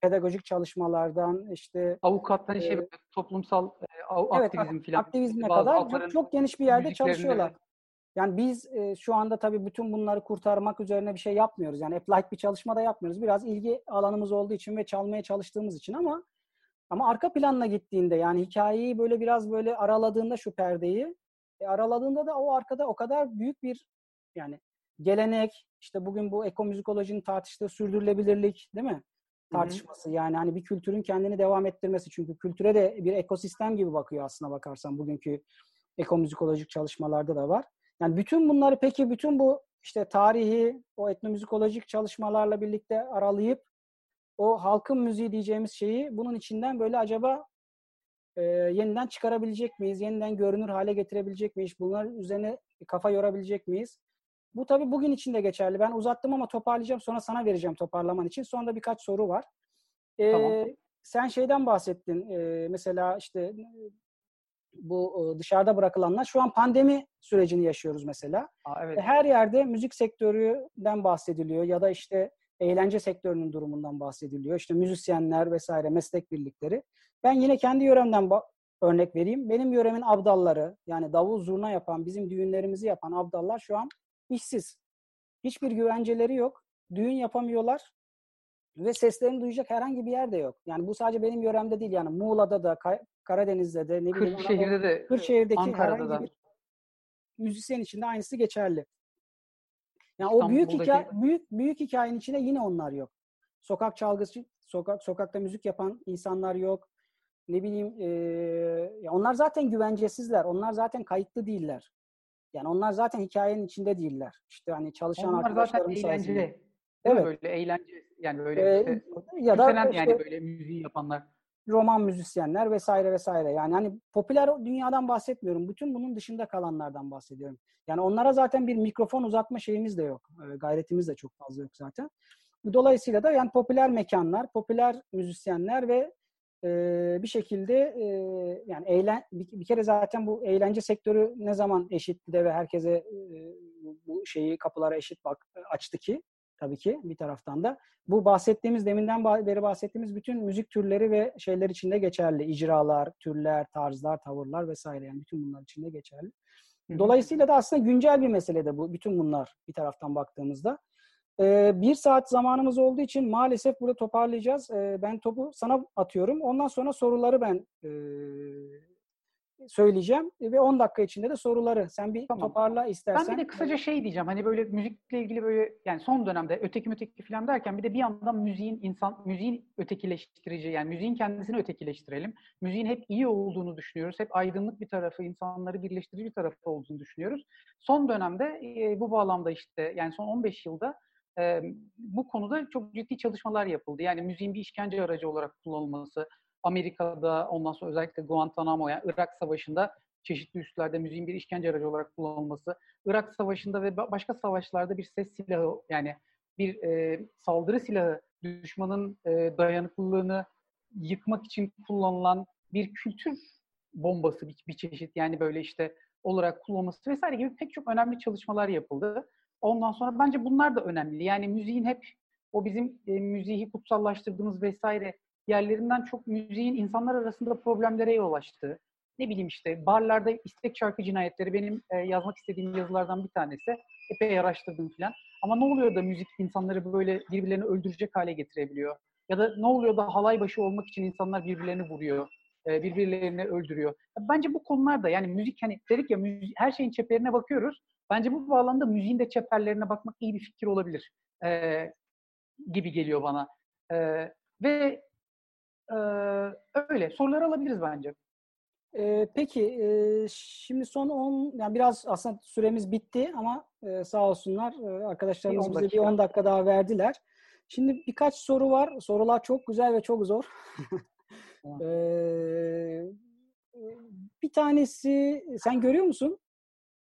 pedagojik çalışmalardan işte avukatların şey toplumsal aktivizm filan aktivizme kadar çok geniş bir yerde çalışıyorlar. Yani biz şu anda tabii bütün bunları kurtarmak üzerine bir şey yapmıyoruz. Yani applied bir çalışma da yapmıyoruz. Biraz ilgi alanımız olduğu için ve çalmaya çalıştığımız için ama arka planına gittiğinde yani hikayeyi böyle biraz böyle araladığında şu perdeyi araladığında da o arkada o kadar büyük bir yani gelenek, işte bugün bu ekomüzikolojinin tartıştığı sürdürülebilirlik değil mi? Tartışması yani hani bir kültürün kendini devam ettirmesi. Çünkü kültüre de bir ekosistem gibi bakıyor aslına bakarsan bugünkü ekomüzikolojik çalışmalarda da var. Yani bütün bunları peki bütün bu işte tarihi o etnomüzikolojik çalışmalarla birlikte aralayıp o halkın müziği diyeceğimiz şeyi bunun içinden böyle acaba yeniden çıkarabilecek miyiz? Yeniden görünür hale getirebilecek miyiz? Bunlar üzerine kafa yorabilecek miyiz? Bu tabii bugün için de geçerli. Ben uzattım ama toparlayacağım. Sonra sana vereceğim toparlaman için. Sonra da birkaç soru var. Tamam. Sen şeyden bahsettin. Mesela işte bu dışarıda bırakılanlar. Şu an pandemi sürecini yaşıyoruz mesela. Evet. Her yerde müzik sektöründen bahsediliyor ya da işte eğlence sektörünün durumundan bahsediliyor. İşte müzisyenler vesaire meslek birlikleri. Ben yine kendi yöremden örnek vereyim. Benim yöremin abdalları yani davul zurna yapan, bizim düğünlerimizi yapan abdallar şu an işsiz. Hiçbir güvenceleri yok. Düğün yapamıyorlar ve seslerini duyacak herhangi bir yer de yok. Yani bu sadece benim yöremde değil yani Muğla'da da, Karadeniz'de de, ne bileyim Kırşehir'de de, Kırşehir'deki Ankara'da herhangi bir müzisyen için de aynısı geçerli. Yani o büyük hikayenin içine yine onlar yok. Sokak çalgısı, sokakta müzik yapan insanlar yok. Ne bileyim, ya onlar zaten güvencesizler. Onlar zaten kayıtlı değiller. Yani onlar zaten hikayenin içinde değiller. İşte hani çalışan arkadaşlarım sayesinde. Eğlenceli. Evet. Böyle eğlence yani böyle işte, ya da işte, yani böyle müziği yapanlar, roman müzisyenler vesaire vesaire. Yani hani popüler dünyadan bahsetmiyorum. Bütün bunun dışında kalanlardan bahsediyorum. Yani onlara zaten bir mikrofon uzatma şeyimiz de yok. Gayretimiz de çok fazla yok zaten. Dolayısıyla da yani popüler mekanlar, popüler müzisyenler ve bir şekilde yani bir kere zaten bu eğlence sektörü ne zaman eşitti de ve herkese bu şeyi kapılara eşit açtı ki tabii ki bir taraftan da bu bahsettiğimiz deminden beri bahsettiğimiz bütün müzik türleri ve şeyler içinde geçerli. İcralar, türler, tarzlar, tavırlar vesaire yani bütün bunlar içinde geçerli. Dolayısıyla da aslında güncel bir mesele de bu. Bütün bunlar bir taraftan baktığımızda. Bir saat zamanımız olduğu için maalesef burada toparlayacağız. Ben topu sana atıyorum. Ondan sonra soruları ben söyleyeceğim. Ve 10 dakika içinde de soruları. Sen bir toparla istersen. Ben bir de kısaca şey diyeceğim. Hani böyle müzikle ilgili böyle yani son dönemde öteki falan derken bir de bir yandan müziğin ötekileştirici yani müziğin kendisini ötekileştirelim. Müziğin hep iyi olduğunu düşünüyoruz. Hep aydınlık bir tarafı, insanları birleştirici bir tarafı olduğunu düşünüyoruz. Son dönemde bu bağlamda işte yani son 15 yılda bu konuda çok ciddi çalışmalar yapıldı. Yani müziğin bir işkence aracı olarak kullanılması, Amerika'da ondan sonra özellikle Guantanamo yani Irak Savaşı'nda çeşitli üslerde müziğin bir işkence aracı olarak kullanılması, Irak Savaşı'nda ve başka savaşlarda bir ses silahı yani bir saldırı silahı düşmanın dayanıklılığını yıkmak için kullanılan bir kültür bombası bir çeşit yani böyle işte olarak kullanılması vesaire gibi pek çok önemli çalışmalar yapıldı. Ondan sonra bence bunlar da önemli. Yani müziğin hep o bizim müziği kutsallaştırdığımız vesaire yerlerinden çok müziğin insanlar arasında problemlere yol açtığı, ne bileyim işte barlarda istek şarkı cinayetleri benim yazmak istediğim yazılardan bir tanesi. Epey araştırdım filan. Ama ne oluyor da müzik insanları böyle birbirlerini öldürecek hale getirebiliyor? Ya da ne oluyor da halay başı olmak için insanlar birbirlerini vuruyor, birbirlerini öldürüyor? Bence bu konularda yani müzik hani dedik ya her şeyin çeperine bakıyoruz. Bence bu bağlamda müziğin de çeperlerine bakmak iyi bir fikir olabilir gibi geliyor bana. Ve öyle sorular alabiliriz bence. Peki şimdi son 10 yani biraz aslında süremiz bitti ama sağ olsunlar arkadaşlarımız bize bir 10 dakika daha verdiler. Şimdi birkaç soru var. Sorular çok güzel ve çok zor. Bir tanesi sen görüyor musun?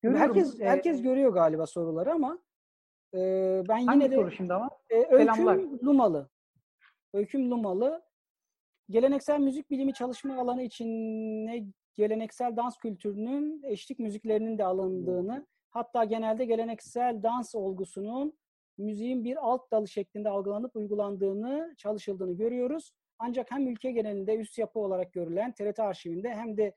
Herkes görüyor galiba soruları ama ben yine hangi de soru şimdi ama? Öyküm Lumalı. Geleneksel müzik bilimi çalışma alanı içinde geleneksel dans kültürünün eşlik müziklerinin de alındığını, hatta genelde geleneksel dans olgusunun müziğin bir alt dalı şeklinde algılanıp uygulandığını, çalışıldığını görüyoruz. Ancak hem ülke genelinde üst yapı olarak görülen TRT arşivinde hem de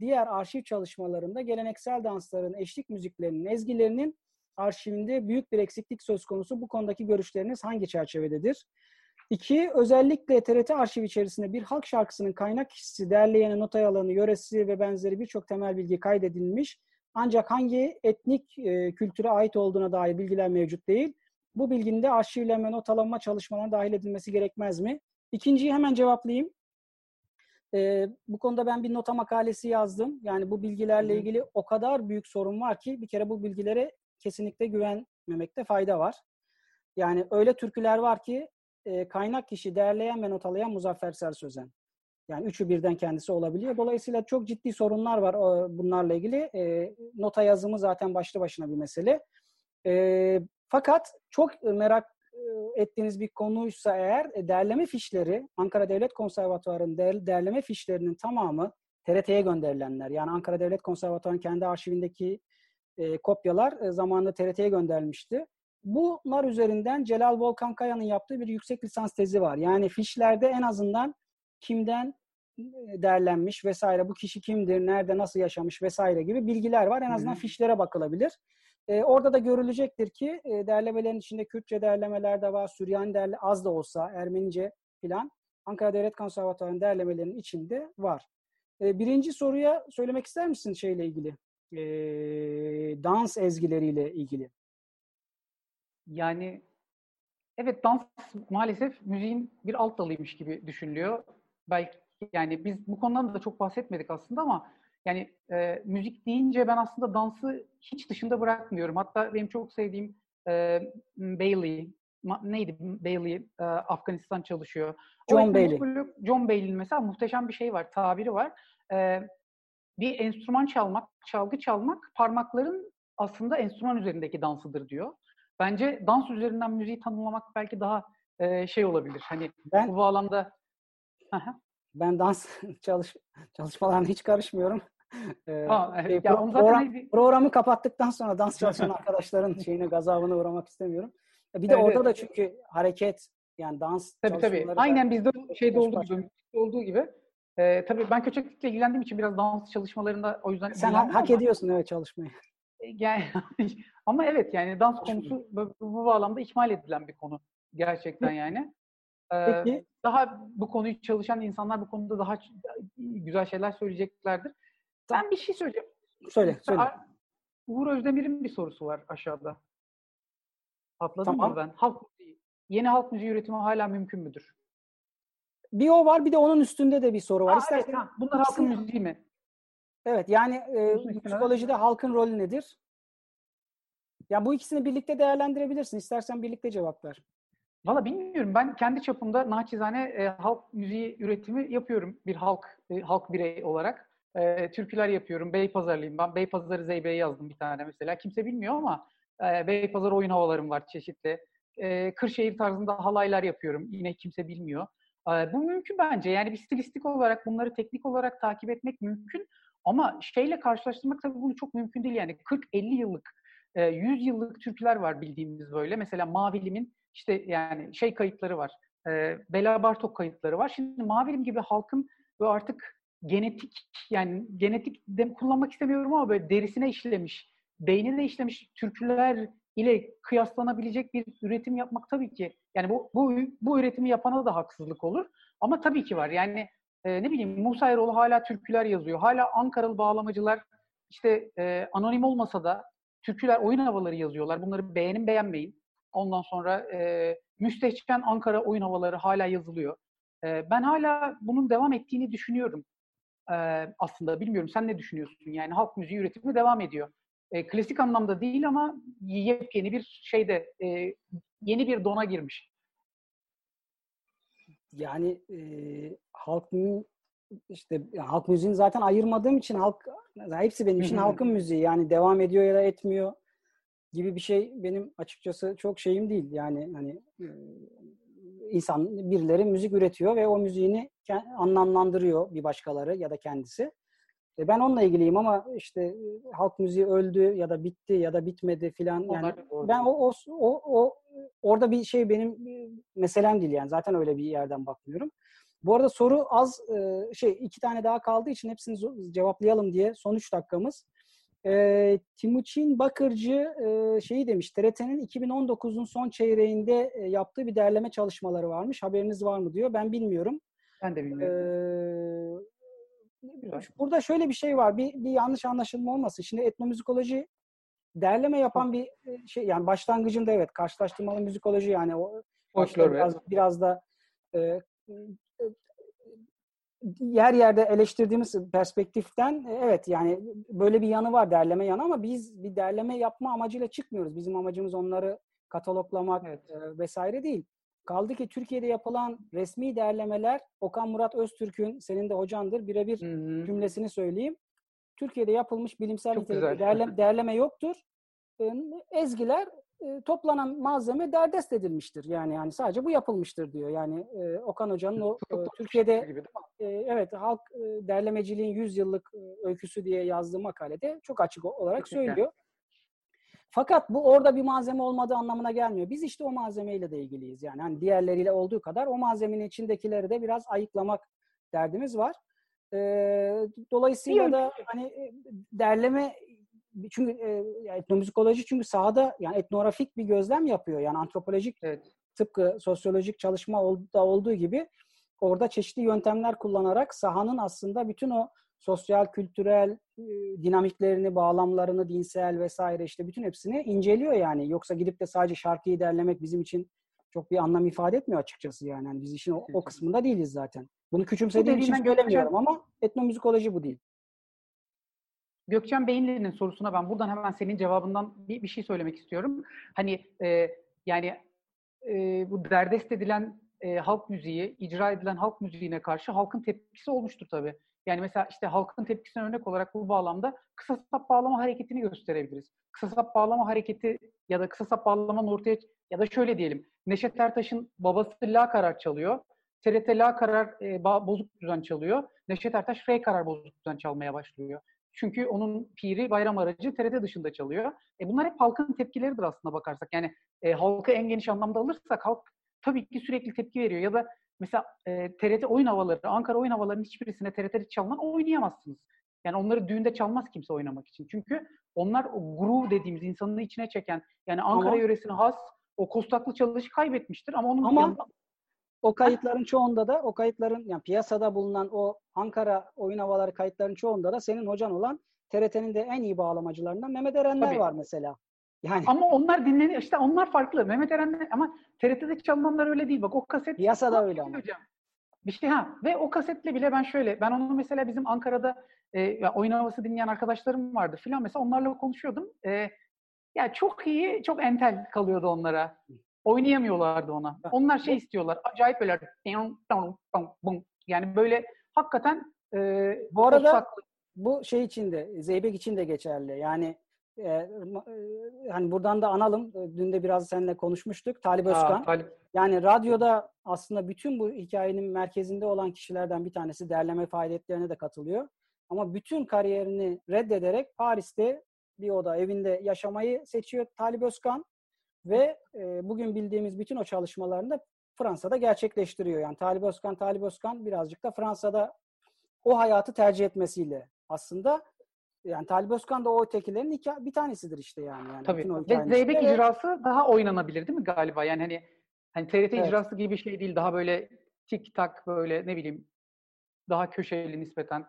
diğer arşiv çalışmalarında geleneksel dansların, eşlik müziklerinin, ezgilerinin arşivinde büyük bir eksiklik söz konusu. Bu konudaki görüşleriniz hangi çerçevededir? 2. Özellikle TRT arşiv içerisinde bir halk şarkısının kaynak kişisi, derleyeni, notaya alanı, yöresi ve benzeri birçok temel bilgi kaydedilmiş. Ancak hangi etnik kültüre ait olduğuna dair bilgiler mevcut değil. Bu bilginin de arşivlenme, notalanma çalışmalarına dahil edilmesi gerekmez mi? 2.'yi hemen cevaplayayım. Bu konuda ben bir nota makalesi yazdım. Yani bu bilgilerle ilgili o kadar büyük sorun var ki bir kere bu bilgilere kesinlikle güvenmemekte fayda var. Yani öyle türküler var ki kaynak kişi, derleyen ve notalayan Muzaffer Sersözen. Yani üçü birden kendisi olabiliyor. Dolayısıyla çok ciddi sorunlar var bunlarla ilgili. Nota yazımı zaten başlı başına bir mesele. Fakat çok merak ettiğiniz bir konuysa eğer, derleme fişleri, Ankara Devlet Konservatuvarı'nın derleme fişlerinin tamamı TRT'ye gönderilenler. Yani Ankara Devlet Konservatuvarı'nın kendi arşivindeki kopyalar zamanında TRT'ye gönderilmişti. Bunlar üzerinden Celal Volkan Kaya'nın yaptığı bir yüksek lisans tezi var. Yani fişlerde en azından kimden derlenmiş vesaire, bu kişi kimdir, nerede, nasıl yaşamış vesaire gibi bilgiler var. En azından fişlere bakılabilir. Orada da görülecektir ki derlemelerin içinde Kürtçe derlemeler de var, Süryani derle az da olsa, Ermenice filan Ankara Devlet Konservatuvarı'nın derlemelerinin içinde var. Birinci soruya söylemek ister misin şeyle ilgili? Dans ezgileriyle ilgili. Yani evet, dans maalesef müziğin bir alt dalıymış gibi düşünülüyor. Belki yani biz bu konudan da çok bahsetmedik aslında ama yani müzik deyince ben aslında dansı hiç dışında bırakmıyorum. Hatta benim çok sevdiğim Bailey, Afganistan çalışıyor. John Bailey'nin mesela muhteşem bir şey var, tabiri var. Bir enstrüman çalmak, çalgı çalmak parmakların aslında enstrüman üzerindeki dansıdır diyor. Bence dans üzerinden müziği tanımlamak belki daha şey olabilir. Hani ben, bu bağlamda... ben dans çalışmalarına hiç karışmıyorum. Programı kapattıktan sonra dans çalışan arkadaşların şeyine, gazabına uğramak istemiyorum. Bir de evet, orada da çünkü hareket, yani dans tabii. Aynen bizde şeyde olduğu gibi. Tabii ben köçeklikle ilgilendiğim için biraz dans çalışmalarında o yüzden... Sen hak ediyorsun öyle çalışmayı. Yani, ama evet yani dans konusu bu bağlamda ihmal edilen bir konu gerçekten yani. Peki. Daha bu konuyu çalışan insanlar bu konuda daha güzel şeyler söyleyeceklerdir. Ben bir şey söyleyeceğim. Söyle. Uğur Özdemir'in bir sorusu var aşağıda. Atladım tamam. Mı ben? Yeni halk müziği üretimi hala mümkün müdür? Bir o var, bir de onun üstünde de bir soru var. İstersen evet, bunlar halk müziği mi? Evet, yani psikolojide halkın rolü nedir? Ya bu ikisini birlikte değerlendirebilirsin. İstersen birlikte cevap ver. Valla bilmiyorum. Ben kendi çapımda naçizane halk müziği üretimi yapıyorum. Bir halk birey olarak. Türküler yapıyorum. Beypazarlıyım ben. Beypazarı Zeybe'ye yazdım bir tane mesela. Kimse bilmiyor ama Beypazarı oyun havalarım var çeşitli. Kırşehir tarzında halaylar yapıyorum. Yine kimse bilmiyor. Bu mümkün bence. Yani bir stilistik olarak bunları teknik olarak takip etmek mümkün. Ama şeyle karşılaştırmak tabii bunu çok mümkün değil. Yani 40-50 yıllık, 100 yıllık türküler var bildiğimiz böyle. Mesela Mavilim'in işte yani şey kayıtları var. Bela Bartok kayıtları var. Şimdi Mavilim gibi halkın böyle artık genetik de kullanmak istemiyorum ama böyle derisine işlemiş, beynine işlemiş türküler ile kıyaslanabilecek bir üretim yapmak tabii ki. Yani bu üretimi yapana da haksızlık olur. Ama tabii ki var. Yani ne bileyim Musa Eroğlu hala türküler yazıyor. Hala Ankaralı bağlamacılar işte anonim olmasa da türküler, oyun havaları yazıyorlar. Bunları beğenin beğenmeyin. Ondan sonra müstehcen Ankara oyun havaları hala yazılıyor. Ben hala bunun devam ettiğini düşünüyorum. Aslında bilmiyorum sen ne düşünüyorsun? Yani halk müziği üretimi devam ediyor. Klasik anlamda değil ama yepyeni bir şeyde, yeni bir dona girmiş. Yani halk işte halk müziğini zaten ayırmadığım için hepsi benim için halkın müziği. Yani devam ediyor ya da etmiyor gibi bir şey benim açıkçası çok şeyim değil. Yani hani insan, birileri müzik üretiyor ve o müziğini anlamlandırıyor bir başkaları ya da kendisi. Ben onunla ilgiliyim ama işte halk müziği öldü ya da bitti ya da bitmedi filan. Yani ben orada bir şey benim meselem değil yani. Zaten öyle bir yerden bakmıyorum. Bu arada soru az, iki tane daha kaldığı için hepsini cevaplayalım diye. Son 3 dakikamız. Timuçin Bakırcı şeyi demiş, TRT'nin 2019'un son çeyreğinde yaptığı bir derleme çalışmaları varmış. Haberiniz var mı diyor. Ben bilmiyorum. Ben de bilmiyorum. Burada şöyle bir şey var, bir yanlış anlaşılma olmasın. Şimdi etnomüzikoloji derleme yapan bir şey, yani başlangıcında evet karşılaştırmalı müzikoloji, yani o biraz da yer yerde eleştirdiğimiz perspektiften evet yani böyle bir yanı var derleme yanı, ama biz bir derleme yapma amacıyla çıkmıyoruz. Bizim amacımız onları kataloglamak vesaire değil. Kaldı ki Türkiye'de yapılan resmi derlemeler, Okan Murat Öztürk'ün, senin de hocandır, birebir cümlesini söyleyeyim. Türkiye'de yapılmış bilimsel nitelikte derleme yoktur. Ezgiler, toplanan malzeme derdest edilmiştir. Yani sadece bu yapılmıştır diyor. Yani Okan Hoca'nın o Türkiye'de halk derlemeciliğin 100 yıllık öyküsü diye yazdığı makalede çok açık olarak söylüyor. Fakat bu orada bir malzeme olmadığı anlamına gelmiyor. Biz işte o malzemeyle de ilgiliyiz. Yani hani diğerleriyle olduğu kadar o malzemenin içindekileri de biraz ayıklamak derdimiz var. Dolayısıyla da hani derleme, çünkü etnomüzikoloji çünkü sahada yani etnografik bir gözlem yapıyor. Yani antropolojik tıpkı sosyolojik çalışma da olduğu gibi orada çeşitli yöntemler kullanarak sahanın aslında bütün o sosyal, kültürel dinamiklerini, bağlamlarını, dinsel vesaire işte bütün hepsini inceliyor yani. Yoksa gidip de sadece şarkıyı derlemek bizim için çok bir anlam ifade etmiyor açıkçası yani. Yani biz işin o kısmında değiliz zaten. Bunu küçümsediğim için söylemiyorum ama etnomüzikoloji bu değil. Gökçen Beyinli'nin sorusuna ben buradan hemen senin cevabından bir şey söylemek istiyorum. Hani bu derdest edilen halk müziği, icra edilen halk müziğine karşı halkın tepkisi olmuştur tabii. Yani mesela işte halkın tepkisine örnek olarak bu bağlamda kısa sap bağlama hareketini gösterebiliriz. Kısa sap bağlama hareketi ya da kısa sap bağlamanın ortaya... Ya da şöyle diyelim, Neşet Ertaş'ın babası La karar çalıyor. TRT La karar bozuk düzen çalıyor. Neşet Ertaş Re karar bozuk düzen çalmaya başlıyor. Çünkü onun piri, bayram aracı TRT dışında çalıyor. Bunlar hep halkın tepkileridir aslında bakarsak. Yani halkı en geniş anlamda alırsak halk tabii ki sürekli tepki veriyor. Ya da mesela TRT oyun havaları, Ankara oyun havalarının hiçbirisine TRT'de çalınan oynayamazsınız. Yani onları düğünde çalmaz kimse oynamak için. Çünkü onlar o groove dediğimiz insanın içine çeken, yani Ankara yöresine has o kostaklı çalışı kaybetmiştir. Ama onun o kayıtların çoğunda da, o kayıtların yani piyasada bulunan o Ankara oyun havaları kayıtların çoğunda da senin hocan olan TRT'nin de en iyi bağlamacılarından Mehmet Erenler var mesela. Yani. Ama onlar dinleniyor. İşte onlar farklı. Mehmet Erenler ama TRT'de çalınanlar öyle değil. Bak o kaset... Piyasada öyle ama. Bir şey Ve o kasetle bile ben onu mesela bizim Ankara'da oyun havası dinleyen arkadaşlarım vardı filan. Mesela onlarla konuşuyordum. Ya çok iyi, çok entel kalıyordu onlara. Oynayamıyorlardı ona. Onlar istiyorlar. Acayip böyle... Yani böyle hakikaten... bu arada bu içinde, Zeybek için de geçerli. Yani hani buradan da analım. Dün de biraz seninle konuşmuştuk. Talip Özkan. Yani radyoda aslında bütün bu hikayenin merkezinde olan kişilerden bir tanesi, derleme faaliyetlerine de katılıyor. Ama bütün kariyerini reddederek Paris'te bir oda evinde yaşamayı seçiyor Talip Özkan ve bugün bildiğimiz bütün o çalışmalarını da Fransa'da gerçekleştiriyor. Yani Talip Özkan birazcık da Fransa'da o hayatı tercih etmesiyle aslında. Yani Talip Özkan da o ötekilerin bir tanesidir işte yani. Tabii. Ve Zeybek icrası daha oynanabilir değil mi galiba? Yani hani TRT icrası gibi bir şey değil. Daha böyle tik tak böyle ne bileyim daha köşeli nispeten.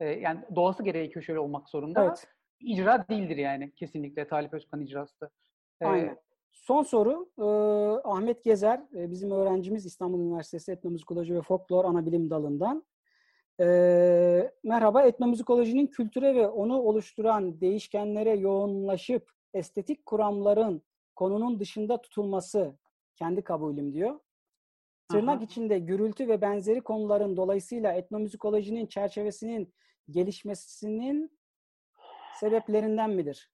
Yani doğası gereği köşeli olmak zorunda. Evet. İcra değildir yani kesinlikle Talip Özkan icrası. Aynen. Son soru. Ahmet Gezer bizim öğrencimiz, İstanbul Üniversitesi Etnomüzikoloji ve Folklor Anabilim Dalı'ndan. Merhaba, etnomüzikolojinin kültüre ve onu oluşturan değişkenlere yoğunlaşıp estetik kuramların konunun dışında tutulması kendi kabulüm diyor. Tırnak içinde gürültü ve benzeri konuların dolayısıyla etnomüzikolojinin çerçevesinin gelişmesinin sebeplerinden midir?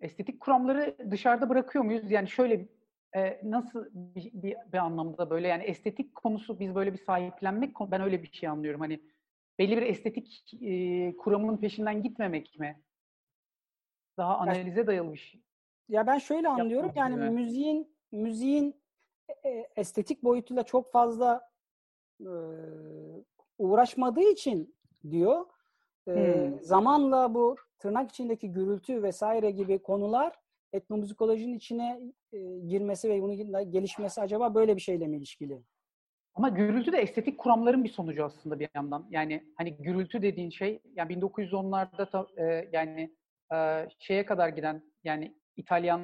Estetik kuramları dışarıda bırakıyor muyuz? Yani şöyle nasıl bir anlamda böyle yani estetik konusu biz böyle bir sahiplenmek, ben öyle bir şey anlıyorum. Hani belli bir estetik kuramının peşinden gitmemek mi? Daha analize dayalı bir şey. Ya ben şöyle anlıyorum yani müziğin estetik boyutuyla çok fazla uğraşmadığı için diyor. Zamanla bu tırnak içindeki gürültü vesaire gibi konular etnomüzikolojinin içine girmesi ve bunun gelişmesi acaba böyle bir şeyle mi ilişkili? Ama gürültü de estetik kuramların bir sonucu aslında bir yandan. Yani hani gürültü dediğin şey yani 1910'larda yani şeye kadar giden yani İtalyan,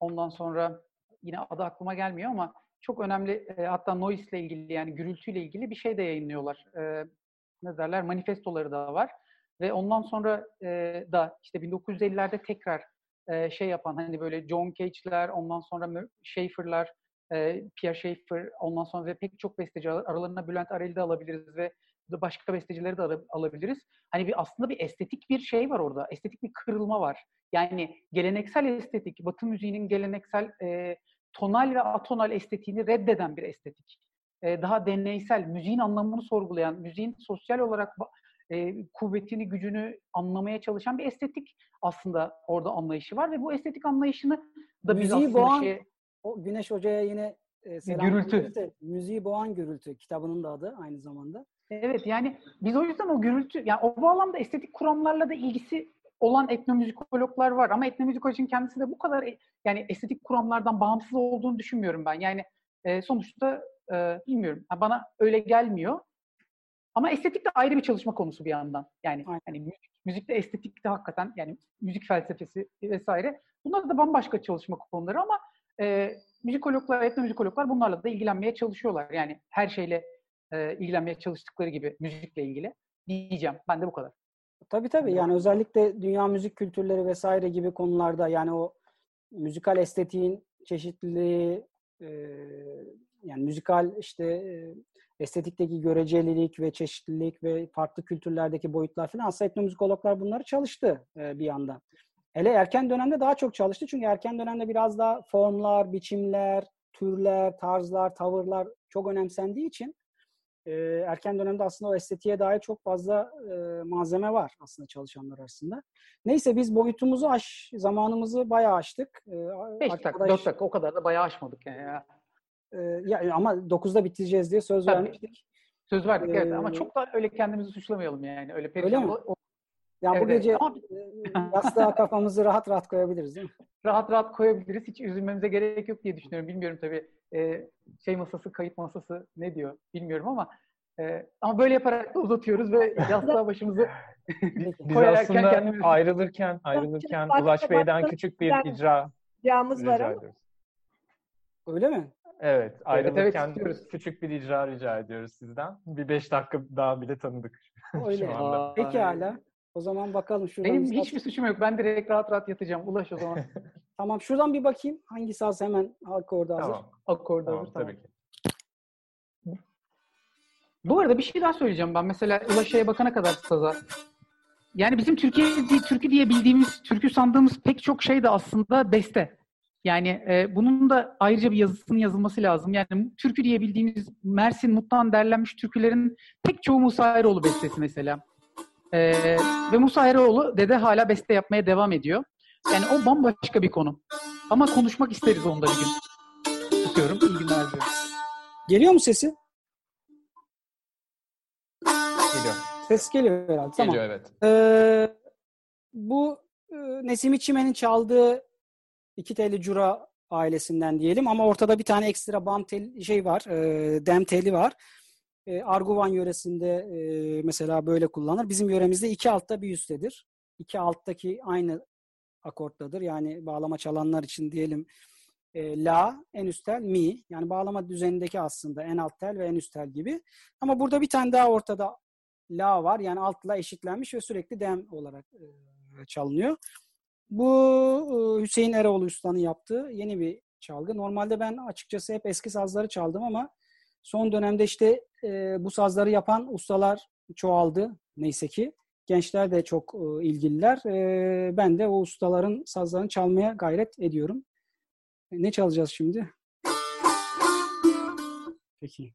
ondan sonra yine adı aklıma gelmiyor ama çok önemli hatta noise'le ilgili yani gürültüyle ilgili bir şey de yayınlıyorlar. Ne derler? Manifestoları da var. Ve ondan sonra da işte 1950'lerde tekrar şey yapan hani böyle John Cage'ler, ondan sonra Schaeffer'lar, Pierre Schaeffer, ondan sonra ve pek çok besteci aralarına Bülent Arel'i de alabiliriz ve başka bestecileri de alabiliriz. Hani bir aslında bir estetik bir şey var orada. Estetik bir kırılma var. Yani geleneksel estetik, Batı müziğinin geleneksel tonal ve atonal estetiğini reddeden bir estetik. Daha deneysel, müziğin anlamını sorgulayan, müziğin sosyal olarak kuvvetini, gücünü anlamaya çalışan bir estetik aslında orada anlayışı var ve bu estetik anlayışını da müziği biz aslında boğan, o Güneş Hoca'ya yine selam. Gürültü. Müziği boğan gürültü kitabının da adı aynı zamanda. Evet yani biz o yüzden o gürültü, yani o bağlamda estetik kuramlarla da ilgisi olan etnomüzikologlar var ama etnomüzikolojinin kendisi de bu kadar yani estetik kuramlardan bağımsız olduğunu düşünmüyorum ben. Yani sonuçta bilmiyorum. Bana öyle gelmiyor. Ama estetik de ayrı bir çalışma konusu bir yandan. Yani hani müzikte estetik de hakikaten yani müzik felsefesi vesaire. Bunlar da bambaşka çalışma konuları ama müzikologlar, etnomüzikologlar bunlarla da ilgilenmeye çalışıyorlar. Yani her şeyle ilgilenmeye çalıştıkları gibi müzikle ilgili diyeceğim. Ben de bu kadar. Tabii. Yani özellikle dünya müzik kültürleri vesaire gibi konularda yani o müzikal estetiğin çeşitliliği yani müzikal işte estetikteki görecelilik ve çeşitlilik ve farklı kültürlerdeki boyutlar falan aslında etnomüzikologlar bunları çalıştı bir yandan. Hele erken dönemde daha çok çalıştı çünkü erken dönemde biraz daha formlar, biçimler, türler, tarzlar, tavırlar çok önemsendiği için erken dönemde aslında o estetiğe dair çok fazla malzeme var aslında çalışanlar arasında. Neyse biz boyutumuzu zamanımızı bayağı aştık. 5 dakika, 4 dakika o kadar da bayağı aşmadık yani. Ya ama 9'da bitireceğiz diye söz vermiştik. Söz verdik evet ama çok da öyle kendimizi suçlamayalım yani. Öyle perişan ol. Yani evet, bu gece yastığa kafamızı rahat rahat koyabiliriz değil mi? Rahat rahat koyabiliriz. Hiç üzülmemize gerek yok diye düşünüyorum. Bilmiyorum tabii şey masası, kayıt masası ne diyor bilmiyorum ama böyle yaparak da uzatıyoruz ve yastığa başımızı koyarken kendimizi... Biz aslında ayrılırken Ulaş Bey'den küçük bir icramız var ama. Öyle mi? Evet, ayrılırken evet, küçük bir icra rica ediyoruz sizden. Bir 5 dakika daha bile tanıdık. Öyle. Peki hala. O zaman bakalım şuradan. Benim hiçbir suçum yok. Ben direkt rahat rahat yatacağım. Ulaş o zaman. Tamam, şuradan bir bakayım. Hangi saz hemen akorda hazır? Tamam. Akorda hazır. Tamam. Tabii ki. Bu arada bir şey daha söyleyeceğim ben. Mesela Ulaş'a bakana kadar saza. Yani bizim türkü diye bildiğimiz, türkü sandığımız pek çok şey de aslında beste. Yani bunun da ayrıca bir yazısının yazılması lazım. Yani türkü diye bildiğimiz Mersin Mut'tan derlenmiş türkülerin pek çoğu Musa Eroğlu bestesi mesela. Ve Musa Eroğlu dede hala beste yapmaya devam ediyor. Yani o bambaşka bir konu. Ama konuşmak isteriz onda bir gün. Tutuyorum. İyi günler diyorum. Geliyor mu sesi? Geliyor. Ses geliyor herhalde. Tamam. Geliyor evet. Bu Nesim İçimen'in çaldığı iki telli cura ailesinden diyelim ama ortada bir tane ekstra bam tel şey var, dem teli var. Arguvan yöresinde mesela böyle kullanır. Bizim yöremizde iki altta bir üsttedir. İki alttaki aynı akorttadır. Yani bağlama çalanlar için diyelim la, en üst tel, mi. Yani bağlama düzenindeki aslında en alt tel ve en üst tel gibi. Ama burada bir tane daha ortada la var. Yani altla eşitlenmiş ve sürekli dem olarak çalınıyor. Bu Hüseyin Eroğlu Usta'nın yaptığı yeni bir çalgı. Normalde ben açıkçası hep eski sazları çaldım ama son dönemde işte bu sazları yapan ustalar çoğaldı neyse ki. Gençler de çok ilgililer. Ben de o ustaların sazlarını çalmaya gayret ediyorum. Ne çalacağız şimdi? Peki.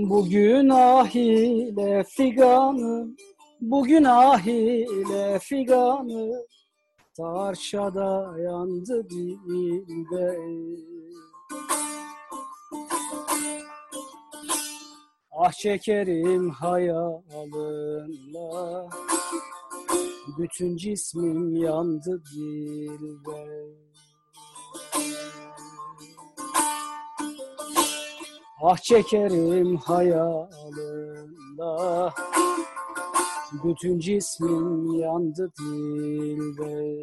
Bugün ah ile figanım, bugün ah ile figanım, tarşada yandı dilde. Ah çekerim hayalınla, bütün cismim yandı dilde. Ah çekerim hayalımda, bütün cismim yandı dilde.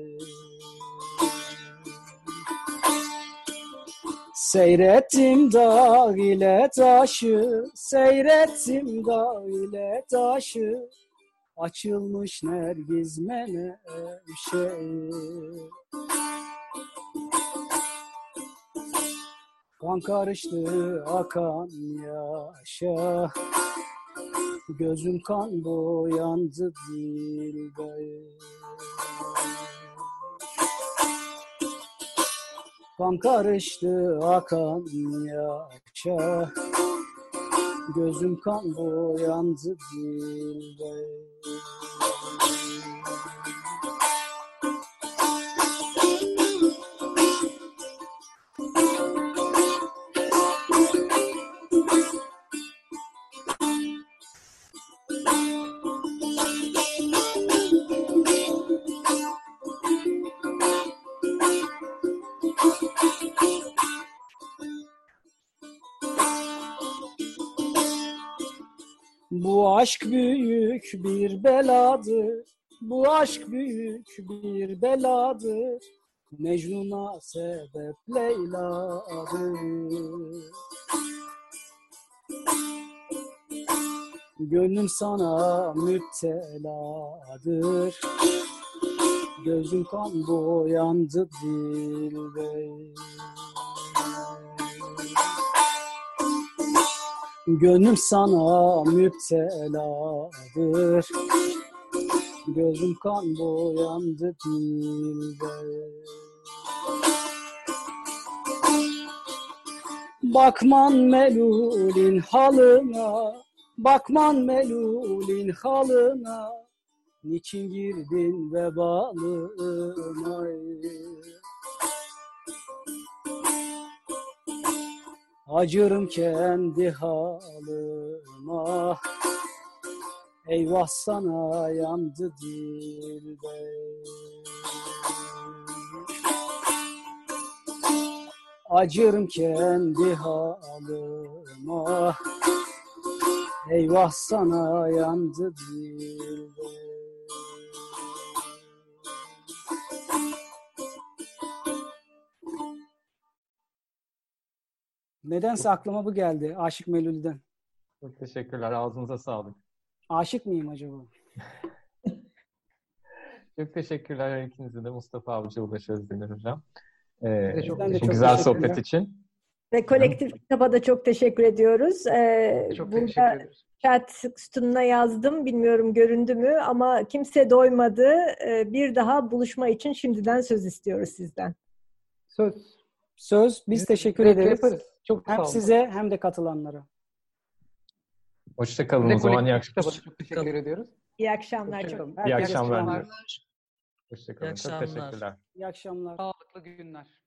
Seyrettim dağ ile taşı, seyrettim dağ ile taşı, açılmış nergiz menevşeyi. Kan karıştı akan yaşa, gözüm kan boyandı dilde. Kan karıştı akan yaşa, gözüm kan boyandı dilde. Bu aşk büyük bir beladır, bu aşk büyük bir beladır, Mecnun'a sebep Leyla'dır. Gönlüm sana müpteladır, gözüm kan boyandı dilde. Gönlüm sana müpteladır, gözüm kan boyandı dilde. Bakman melulin halına, bakman melulin halına, niçin girdin vebalıma? Acırım kendi halıma, eyvah sana yandı dilde. Acırım kendi halıma, eyvah sana yandı dilde. Nedense aklıma bu geldi Aşık Melul'den. Çok teşekkürler. Ağzınıza sağlık. Aşık mıyım acaba? Çok teşekkürler her ikinize de. Mustafa Avcı, Ulaş Özdemir Hocam. Çok güzel sohbet için. Ve kolektif kitaba da çok teşekkür ediyoruz. Çok teşekkür ederiz. Chat sütununa yazdım. Bilmiyorum göründü mü ama kimse doymadı. Bir daha buluşma için şimdiden söz istiyoruz sizden. Söz. Biz teşekkür ederiz. Çok hem size hem de katılanlara. Hoşça kalın o zaman. İyi akşamlar. Çok teşekkür ediyoruz. İyi akşamlar. İyi akşamlar. Hoşça kalın. Çok teşekkürler. İyi akşamlar. Sağlıklı günler.